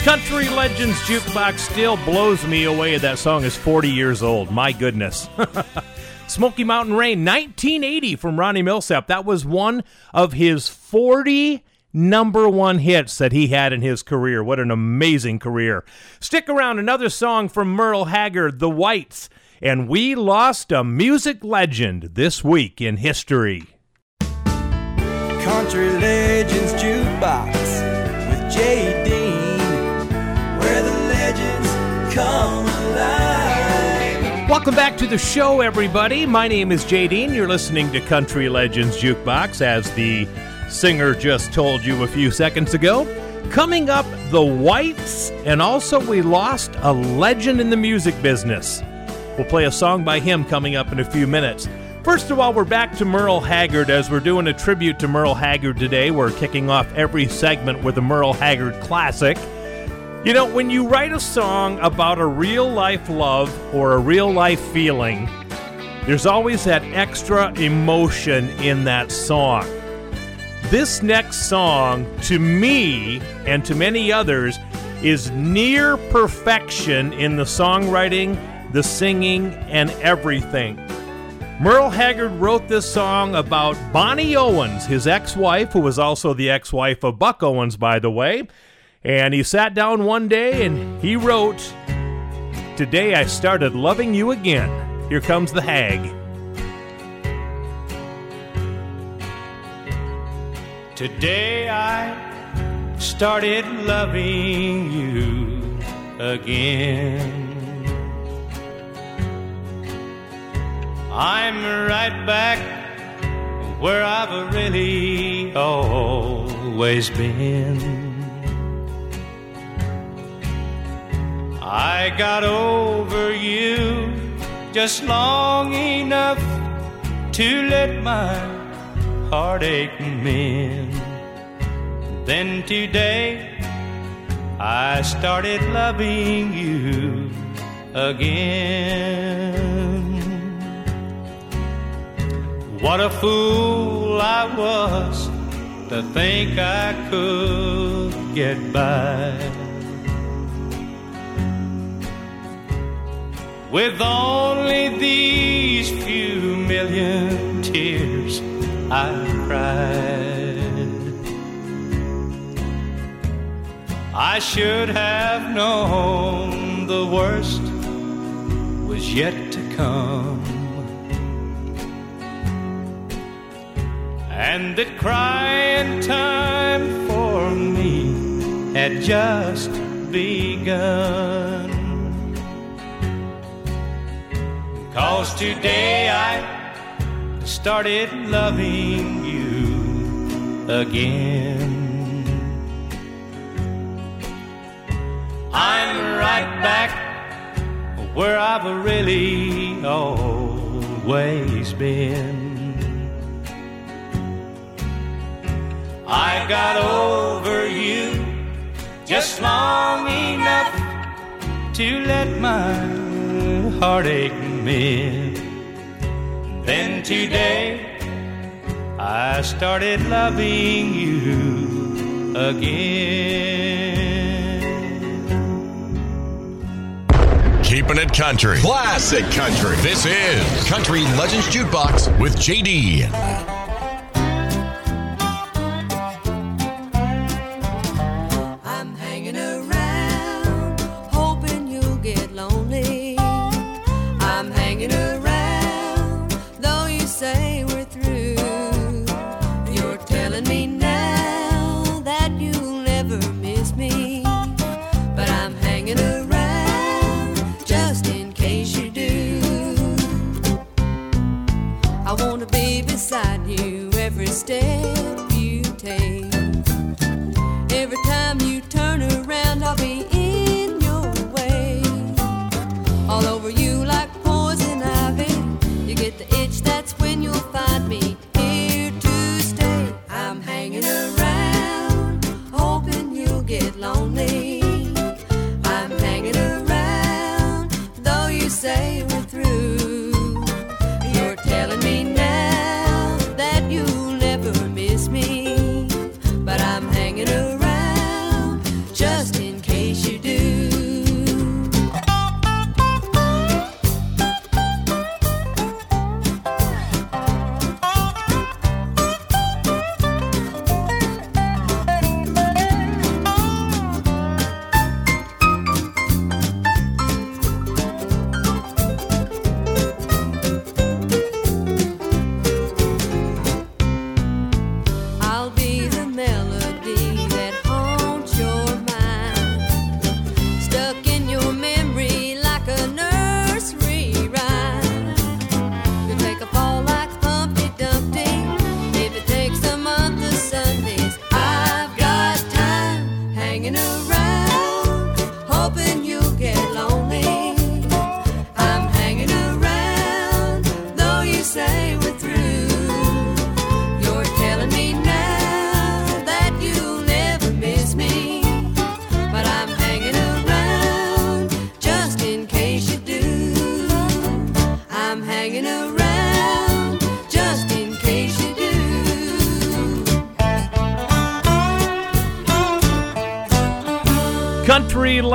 Country Legends Jukebox still blows me away. That song is forty years old. My goodness. Smoky Mountain Rain, nineteen eighty from Ronnie Milsap. That was one of his forty number one hits that he had in his career. What an amazing career. Stick around. Another song from Merle Haggard, The Whites. And we lost a music legend this week in history. Country Legends Jukebox with J D. Welcome back to the show, everybody. My name is Jay Dean. You're listening to Country Legends Jukebox, as the singer just told you a few seconds ago. Coming up, the Whites, and also we lost a legend in the music business. We'll play a song by him coming up in a few minutes. First of all, we're back to Merle Haggard, as we're doing a tribute to Merle Haggard today. We're kicking off every segment with a Merle Haggard classic. You know, when you write a song about a real-life love or a real-life feeling, there's always that extra emotion in that song. This next song, to me and to many others, is near perfection in the songwriting, the singing, and everything. Merle Haggard wrote this song about Bonnie Owens, his ex-wife, who was also the ex-wife of Buck Owens, by the way. And he sat down one day and he wrote, "Today I started loving you again." Here comes the Hag. Today I started loving you again. I'm right back where I've really always been. I got over you just long enough to let my heartache mend. Then today I started loving you again. What a fool I was to think I could get by with only these few million tears I cried. I should have known the worst was yet to come, and that crying time for me had just begun. 'Cause today I started loving you again. I'm right back where I've really always been. I got over you just long enough to let my heartache mend. Then today I started loving you again. Keeping it country. Classic country. This is Country Legends Jukebox with J D. I'm hanging around hoping you'll get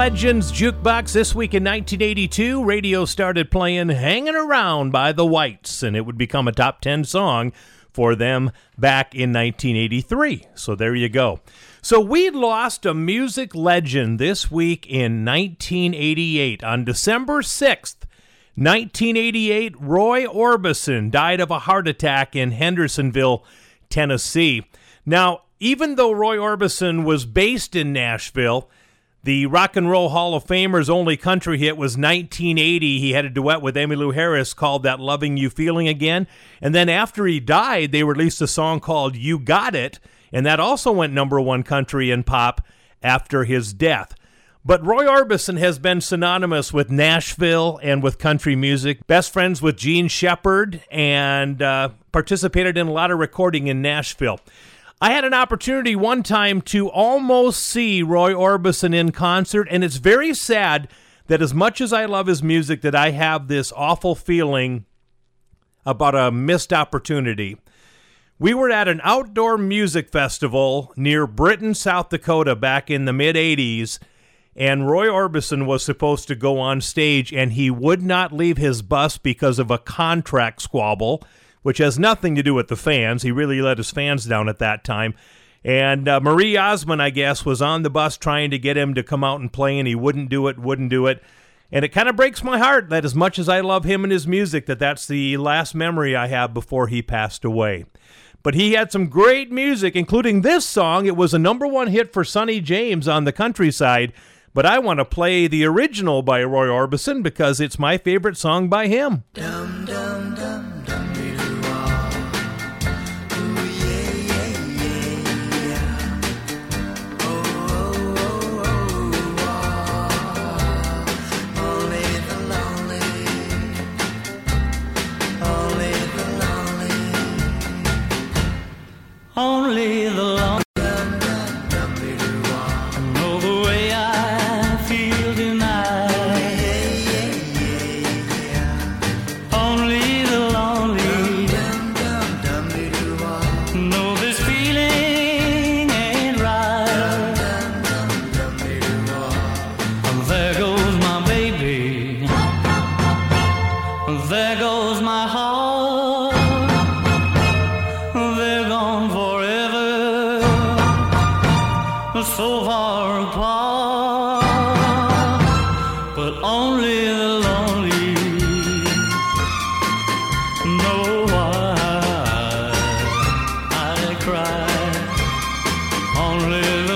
Legends Jukebox. This week in nineteen eighty-two, radio started playing Hangin' Around by the Whites, and it would become a top ten song for them back in nineteen eighty-three. So there you go. So we lost a music legend this week in nineteen eighty-eight. On December sixth, nineteen eighty-eight, Roy Orbison died of a heart attack in Hendersonville, Tennessee. Now, even though Roy Orbison was based in Nashville, the Rock and Roll Hall of Famer's only country hit was nineteen eighty. He had a duet with Emmylou Harris called That Loving You Feeling Again. And then after he died, they released a song called You Got It, and that also went number one country and pop after his death. But Roy Orbison has been synonymous with Nashville and with country music, best friends with Gene Shepard, and uh, participated in a lot of recording in Nashville. I had an opportunity one time to almost see Roy Orbison in concert, and it's very sad that as much as I love his music, that I have this awful feeling about a missed opportunity. We were at an outdoor music festival near Britain, South Dakota, back in the mid-eighties, and Roy Orbison was supposed to go on stage, and he would not leave his bus because of a contract squabble, which has nothing to do with the fans. He really let his fans down at that time. And uh, Marie Osmond, I guess, was on the bus trying to get him to come out and play, and he wouldn't do it, wouldn't do it. And it kind of breaks my heart that as much as I love him and his music, that that's the last memory I have before he passed away. But he had some great music, including this song. It was a number one hit for Sonny James on the countryside. But I want to play the original by Roy Orbison because it's my favorite song by him. Dum, dum, dum, dum. Only the long I know the way I feel tonight. Only the lonely know this feeling ain't right. There goes my baby, there goes my heart, they're gone for so far apart, but only the lonely know why I cry. Only the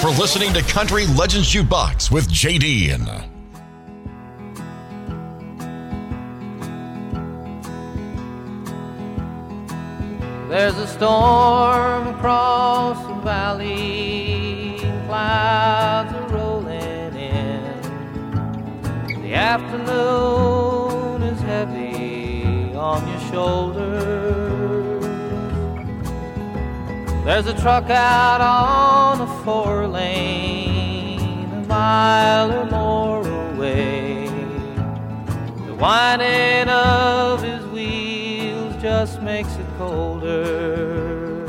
for listening to Country Legends Jukebox with J D. There's a storm across the valley, clouds are rolling in. The afternoon is heavy on your shoulders. There's a truck out on a four lane, a mile or more away. The whining of his wheels just makes it colder.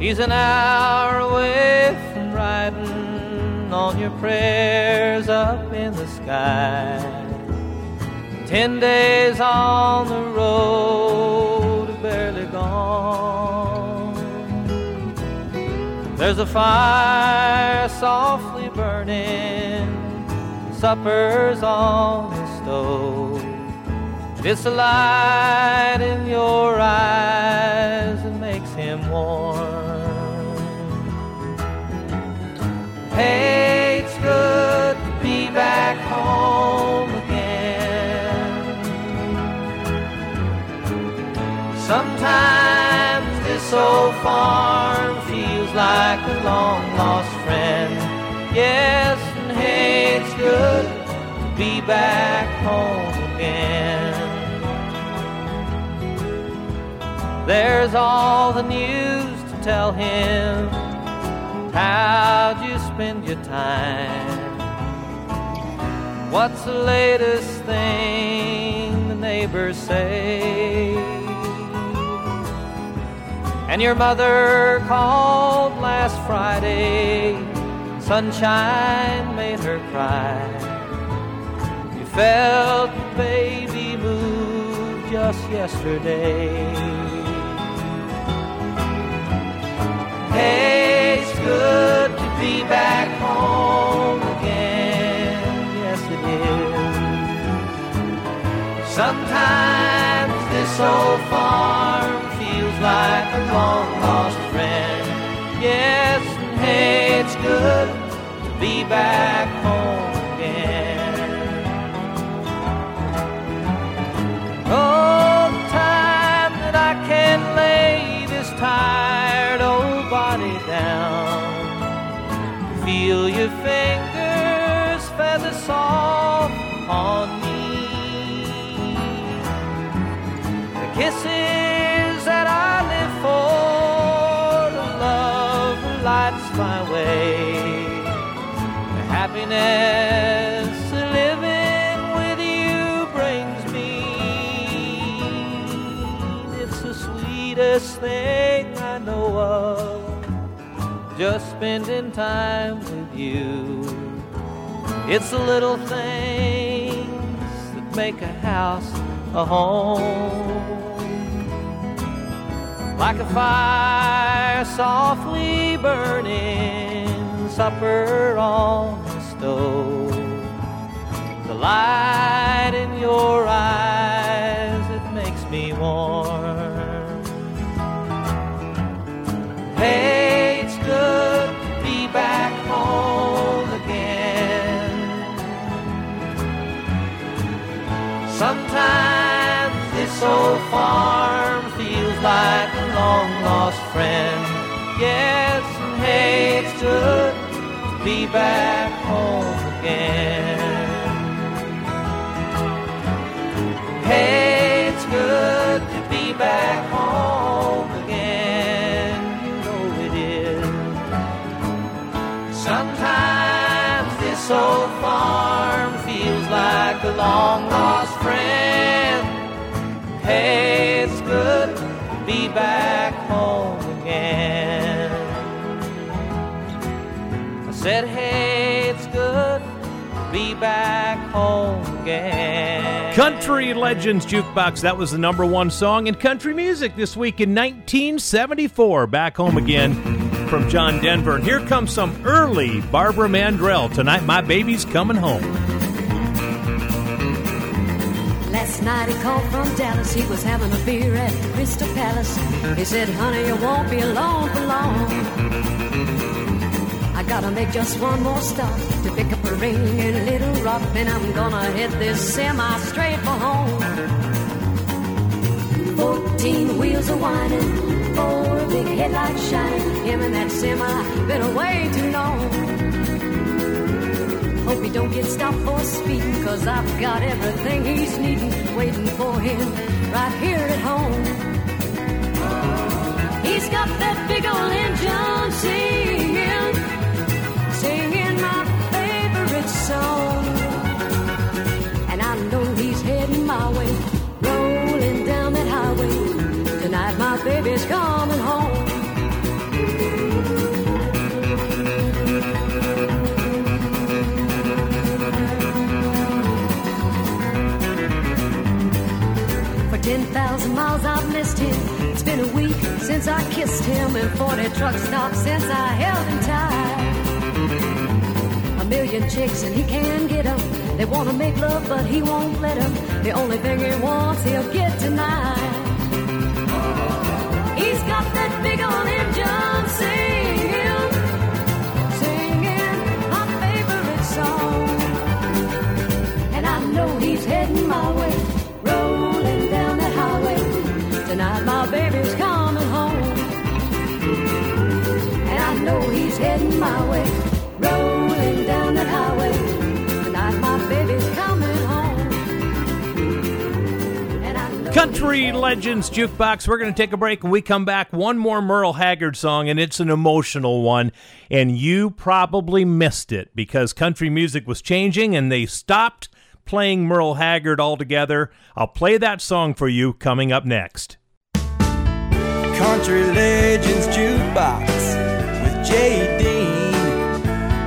He's an hour away from riding on your prayers up sky. Ten days on the road, barely gone. There's a fire softly burning, supper's on the stove. It's the light in your eyes that makes him warm. Hey, it's good to be back home again. Sometimes this old farm feels like a long-lost friend. Yes, and hey, it's good to be back home again. There's all the news to tell him. How'd you spend your time? What's the latest thing the neighbors say? And your mother called last Friday. Sunshine made her cry. You felt the baby move just yesterday. Hey, good to be back home again. Yes, it is. Sometimes this old farm feels like a long lost friend. Yes, and hey, it's good to be back home again. Oh, the time that I can lay this tired old body down, feel your fingers feather soft on me. The kisses that I live for, the love that lights my way, the happiness of living with you brings me. It's the sweetest thing I know of, just spending time with you. It's the little things that make a house a home. Like a fire softly burning, supper on the stove. The light in your eyes, it makes me warm. Hey, good to be back home again. Sometimes this old farm feels like a long lost friend. Yes, and hey, it's good to be back home again. Hey, it's good to be back home again. Sometimes this old farm feels like a long-lost friend. Hey, it's good to be back home again. I said, hey, it's good to be back home again. Country Legends Jukebox, that was the number one song in country music this week in nineteen seventy-four. Back Home Again from John Denver. And here comes some early Barbara Mandrell. Tonight My Baby's Coming Home. Last night he called from Dallas. He was having a beer at Crystal Palace. He said, honey, you won't be alone for long. I gotta make just one more stop to pick up a ring in Little Rock. Then I'm gonna hit this semi straight for home. Fourteen wheels are whining, four big headlights shining. Him and that semi been away too long. Hope he don't get stopped for speeding, 'cause I've got everything he's needing waiting for him right here at home. He's got that big old engine singing, singing my favorite song. And I know he's heading my way, rolling down that highway. Tonight my baby's coming home. thousand miles I've missed him. It's been a week since I kissed him, and forty truck stops since I held him tight. A million chicks and he can't get up. They want to make love, but he won't let them. The only thing he wants, he'll get tonight. He's got that big on him, John Singing, singing my favorite song. And I know he's heading my way, rolling down that highway. Tonight my baby's coming home. And I know he's heading my way, rolling down that highway. Tonight my baby's coming home. Country Legends Jukebox. We're going to take a break. When we come back, one more Merle Haggard song, and it's an emotional one. And you probably missed it because country music was changing and they stopped playing Merle Haggard altogether. I'll play that song for you coming up next. Country Legends Jukebox with J. Dean,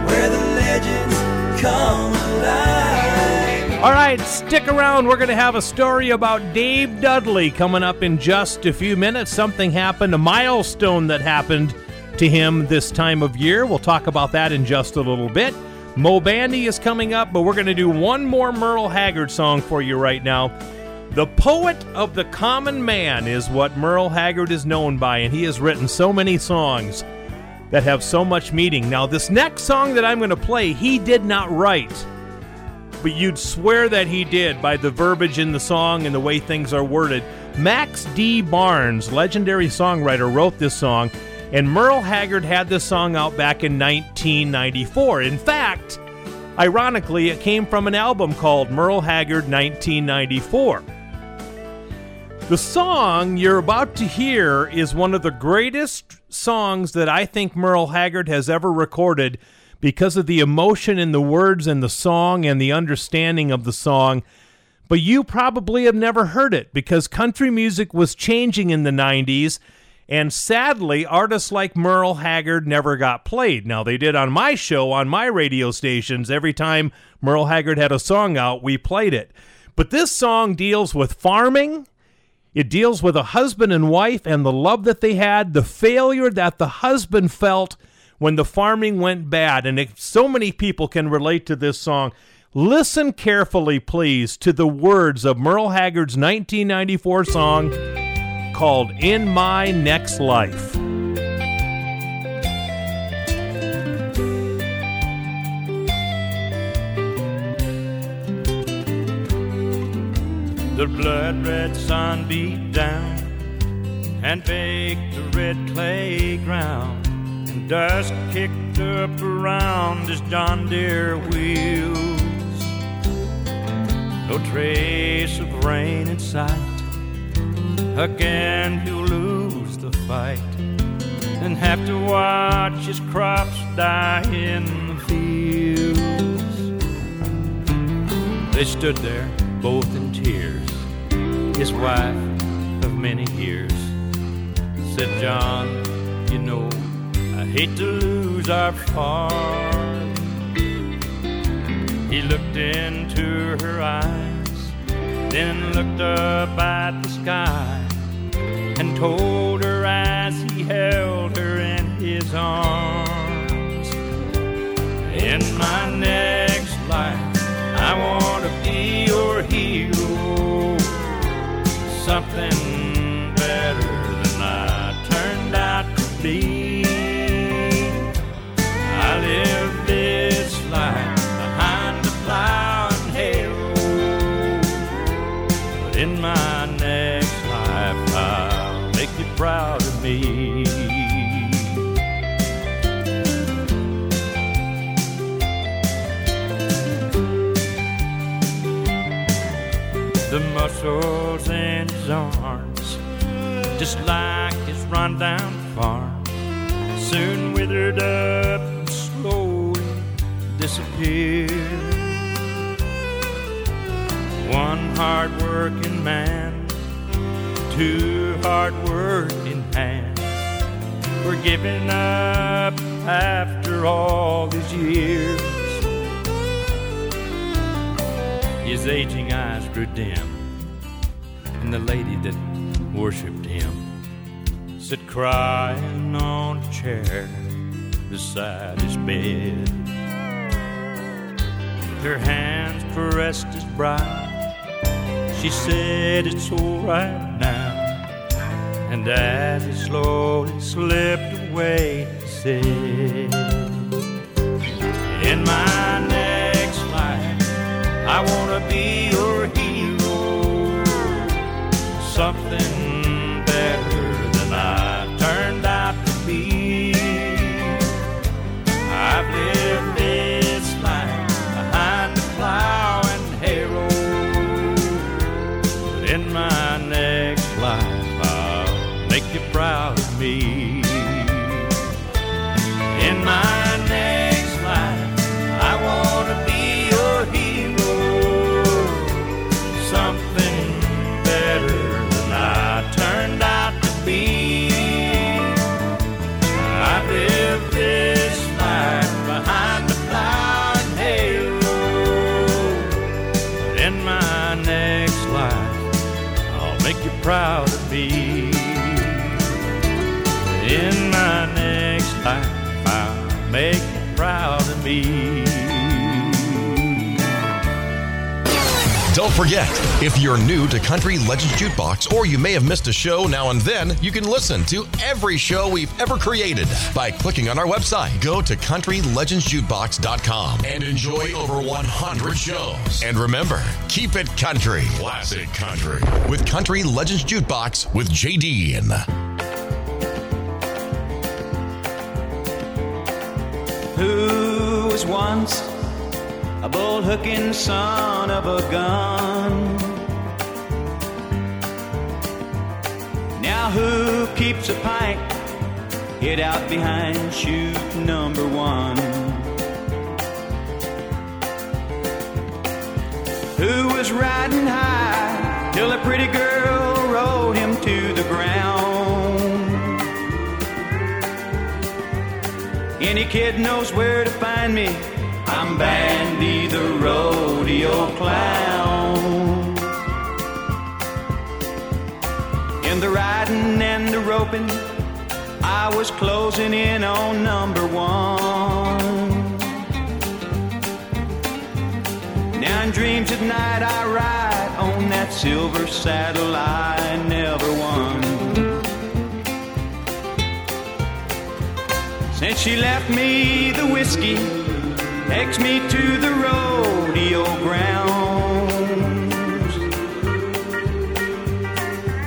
where the legends come alive. All right, stick around. We're going to have a story about Dave Dudley coming up in just a few minutes. Something happened, a milestone that happened to him this time of year. We'll talk about that in just a little bit. Mo Bandy is coming up, but we're going to do one more Merle Haggard song for you right now. The Poet of the Common Man is what Merle Haggard is known by, and he has written so many songs that have so much meaning. Now, this next song that I'm going to play, he did not write. But you'd swear that he did by the verbiage in the song and the way things are worded. Max D. Barnes, legendary songwriter, wrote this song, and Merle Haggard had this song out back in nineteen ninety-four. In fact, ironically, it came from an album called Merle Haggard nineteen ninety-four. The song you're about to hear is one of the greatest songs that I think Merle Haggard has ever recorded, because of the emotion in the words and the song and the understanding of the song. But you probably have never heard it because country music was changing in the nineties, and sadly, artists like Merle Haggard never got played. Now, they did on my show, on my radio stations. Every time Merle Haggard had a song out, we played it. But this song deals with farming. It deals with a husband and wife and the love that they had, the failure that the husband felt when the farming went bad, and it, so many people can relate to this song. Listen carefully, please, to the words of Merle Haggard's nineteen ninety-four song called In My Next Life. The blood-red sun beat down and baked the red clay ground. Dust kicked up around his John Deere wheels. No trace of rain in sight. Again he'll lose the fight and have to watch his crops die in the fields. They stood there, both in tears. His wife of many years said, John, you know, I hate to lose our farm. He looked into her eyes, then looked up at the sky, and told her as he held her in his arms, in my next life, I want to be your hero. Something better than I turned out to be. Live this life behind the plow and harrow. But in my next life, I'll make you proud of me. The muscles in his arms, just like his rundown farm, soon withered up, disappeared. One hard-working man, two hard-working hands were giving up after all these years. His aging eyes grew dim, and the lady that worshipped him sit crying on a chair beside his bed. Her hands caressed his brow. She said, "It's all right now." And as he slowly slipped away, he said, "In my next life, I want to be your hero, something better than I turned out to be. I've lived this life behind the plow and harrow, but in my next life, I'll make you proud of me. In my proud of me. In my next life, I'll make you proud of me." Don't forget, if you're new to Country Legends Jukebox or you may have missed a show now and then, you can listen to every show we've ever created by clicking on our website. Go to country legends jukebox dot com and enjoy over one hundred shows. And remember, keep it country. Classic country. With Country Legends Jukebox with Jay Dean. Who was once a bull-hooking son of a gun, now who keeps a pike hid out behind chute number one? Who was riding high till a pretty girl rode him to the ground? Any kid knows where to find me. I'm Bandy the rodeo clown. In the riding and the roping, I was closing in on number one. Now in dreams at night I ride on that silver saddle I never won. Since she left me, the whiskey takes me to the rodeo grounds,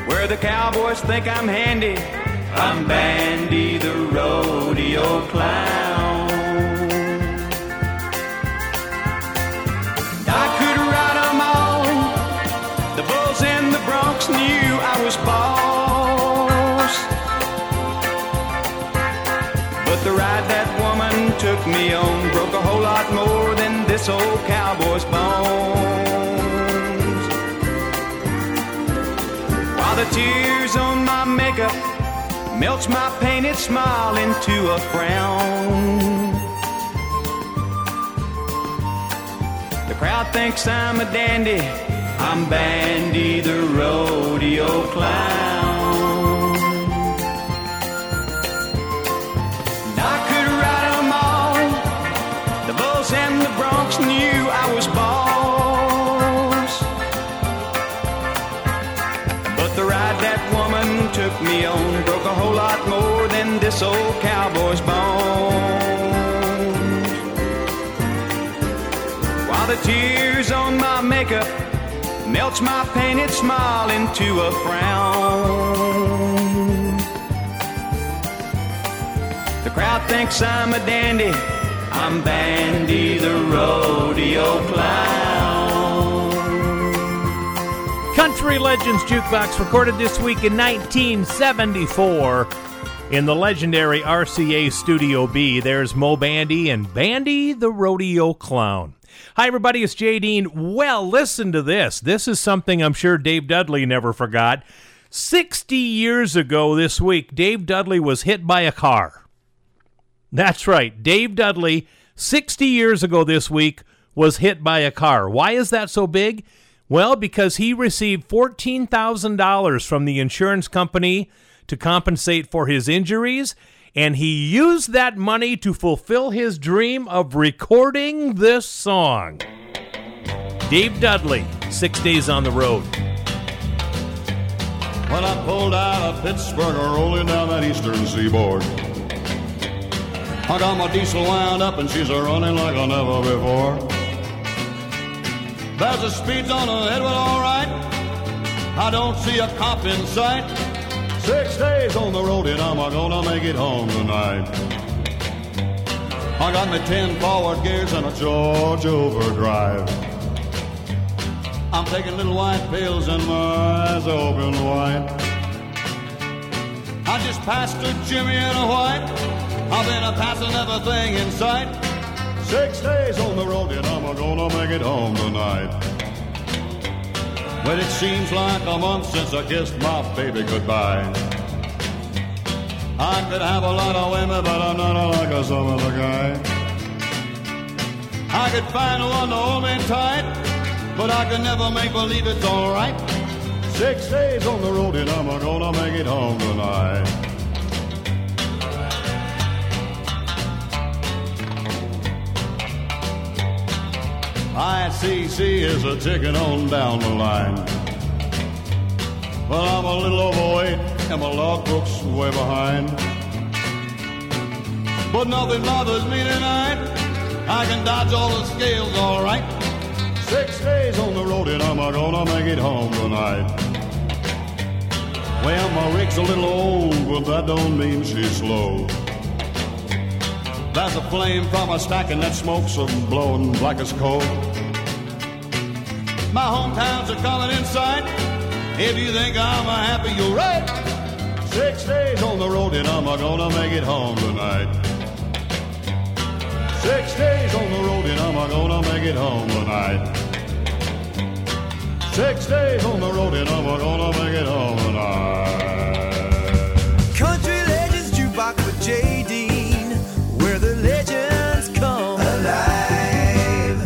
where the cowboys think I'm handy. I'm Bandy the rodeo clown. I could ride 'em all. The bulls in the Bronx knew I was boss, but the ride that took me on broke a whole lot more than this old cowboy's bones. While the tears on my makeup melts my painted smile into a frown, the crowd thinks I'm a dandy. I'm Bandy the rodeo clown. And the Bronx knew I was boss, but the ride that woman took me on broke a whole lot more than this old cowboy's bones. While the tears on my makeup melts my painted smile into a frown, the crowd thinks I'm a dandy. I'm Bandy the rodeo clown. Country Legends Jukebox, recorded this week in nineteen seventy-four in the legendary R C A Studio B. There's Mo Bandy and Bandy the rodeo clown. Hi everybody, it's Jay Dean. Well, listen to this. This is something I'm sure Dave Dudley never forgot. sixty years ago this week, Dave Dudley was hit by a car. That's right. Dave Dudley, sixty years ago this week, was hit by a car. Why is that so big? Well, because he received fourteen thousand dollars from the insurance company to compensate for his injuries, and he used that money to fulfill his dream of recording this song. Dave Dudley, Six Days on the Road. When I pulled out of Pittsburgh, rolling down that eastern seaboard, I got my diesel wound up and she's a-running like I never before. There's a speed zone ahead, but all right, I don't see a cop in sight. Six days on the road and I'm gonna make it home tonight. I got me ten forward gears and a Georgia overdrive. I'm taking little white pills and my eyes open wide. I just passed a Jimmy and a white. I've been a passing everything in sight. Six days on the road and I'm gonna make it home tonight. But it seems like a month since I kissed my baby goodbye. I could have a lot of women, but I'm not like a some other guy. I could find one to hold me tight, but I could never make believe it's alright. Six days on the road and I'm gonna make it home tonight. I C C is a ticking on down the line. Well, I'm a little overweight and my logbook's way behind. But nothing bothers me tonight. I can dodge all the scales all right. Six days on the road and I'm gonna make it home tonight. Well, my rig's a little old, but that don't mean she's slow. There's a flame from a stack and that smoke's blowing black as coal. My hometowns are coming in sight. If you think I'm happy, you're right. Six days on the road and I'm gonna make it home tonight. Six days on the road and I'm gonna make it home tonight. Six days on the road and I'm gonna make it home tonight. Country Legends Jukebox with J D. Legends come alive.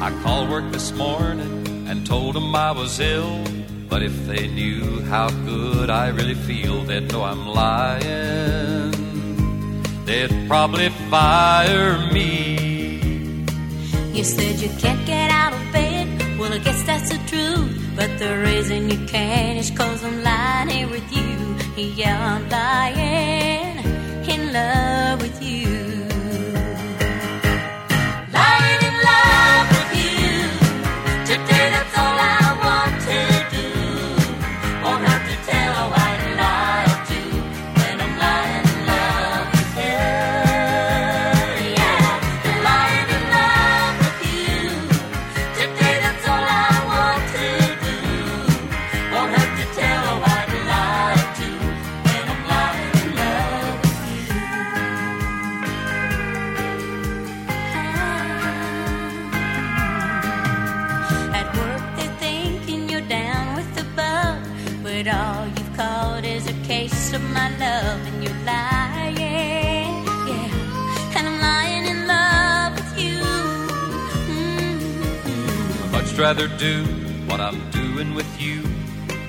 I called work this morning and told them I was ill, but if they knew how good I really feel, they'd know I'm lying. They'd probably fire me. You said you can't get out of bed. Well, I guess that's the truth. But the reason you can't is 'cause I'm lying here with you. Yeah, I'm lying in love with you. Lying in love with you. Today that's all I want to do. Won't have to tell a white lie. Rather do what I'm doing with you,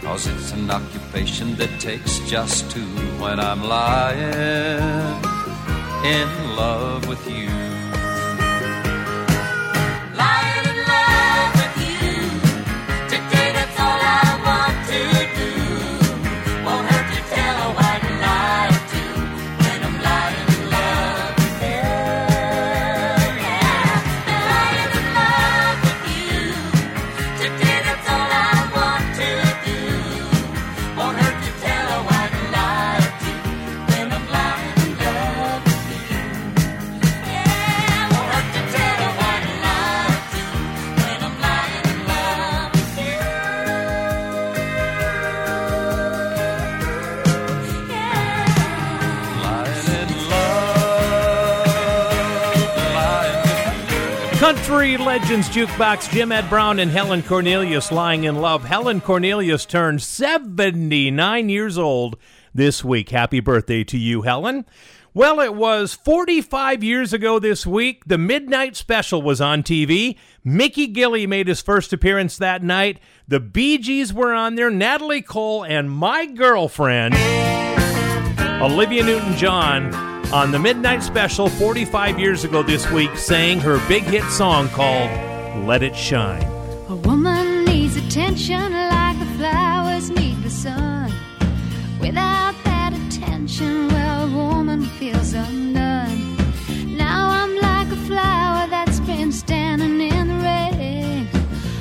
'cause it's an occupation that takes just two when I'm lying in love with you. Lying in love with you. Today that's all I want to do. Won't have to tell a white lie to when I'm lying in love with you. Yeah, lying in love with you. Yeah. Country Legends Jukebox, Jim, Ed Brown, and Helen Cornelius lying in love. Helen Cornelius turned seventy-nine years old this week. Happy birthday to you, Helen. Well, it was forty-five years ago this week. The Midnight Special was on T V. Mickey Gilley made his first appearance that night. The Bee Gees were on there, Natalie Cole, and my girlfriend, Olivia Newton-John, on the Midnight Special forty-five years ago this week, sang her big hit song called Let It Shine. A woman needs attention like the flowers need the sun. Without that attention, well, a woman feels undone. Now I'm like a flower that's been standing in the rain,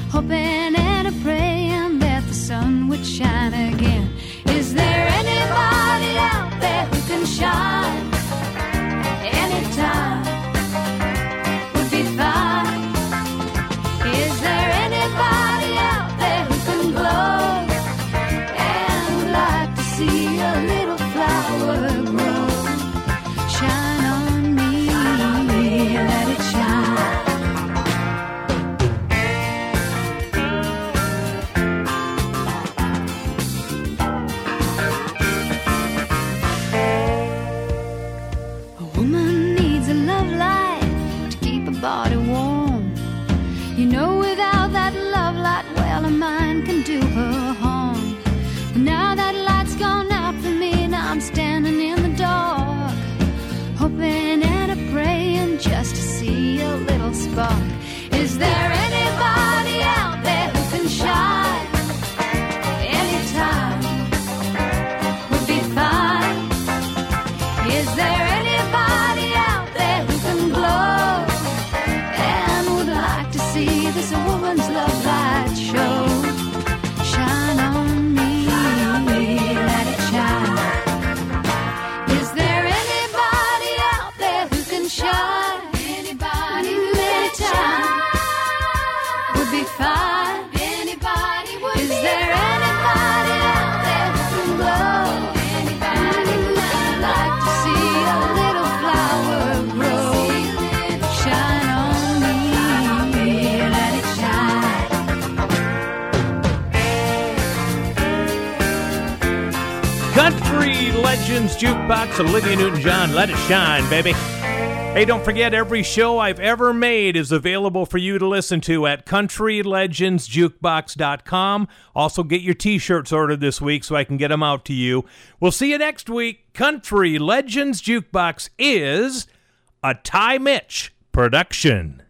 hoping and praying that the sun would shine again. Is there anybody out there who can shine? Time would be fine. Is there anybody out there who can glow and would like to see a little flower grow? Shine on me, let it shine. A woman love light to keep a body warm. You know, without that love light, well, a mind can do her harm. But now that light's gone out for me, and I'm standing in the dark, hoping and a praying just to see a little spark. Is there anybody out there who can shine? Any time would be fine. Is there anybody out there who can glow and would like to see this woman's love light show? Shine on me, let it shine. Is there anybody out there who can shine? Anybody would shine would be fine. Anybody would be fine. Is there anybody out there who can glow? Country Legends Jukebox, Olivia Newton-John, let it shine, baby. Hey, don't forget, every show I've ever made is available for you to listen to at country legends jukebox dot com. Also, get your t-shirts ordered this week so I can get them out to you. We'll see you next week. Country Legends Jukebox is a Ty Mitch production.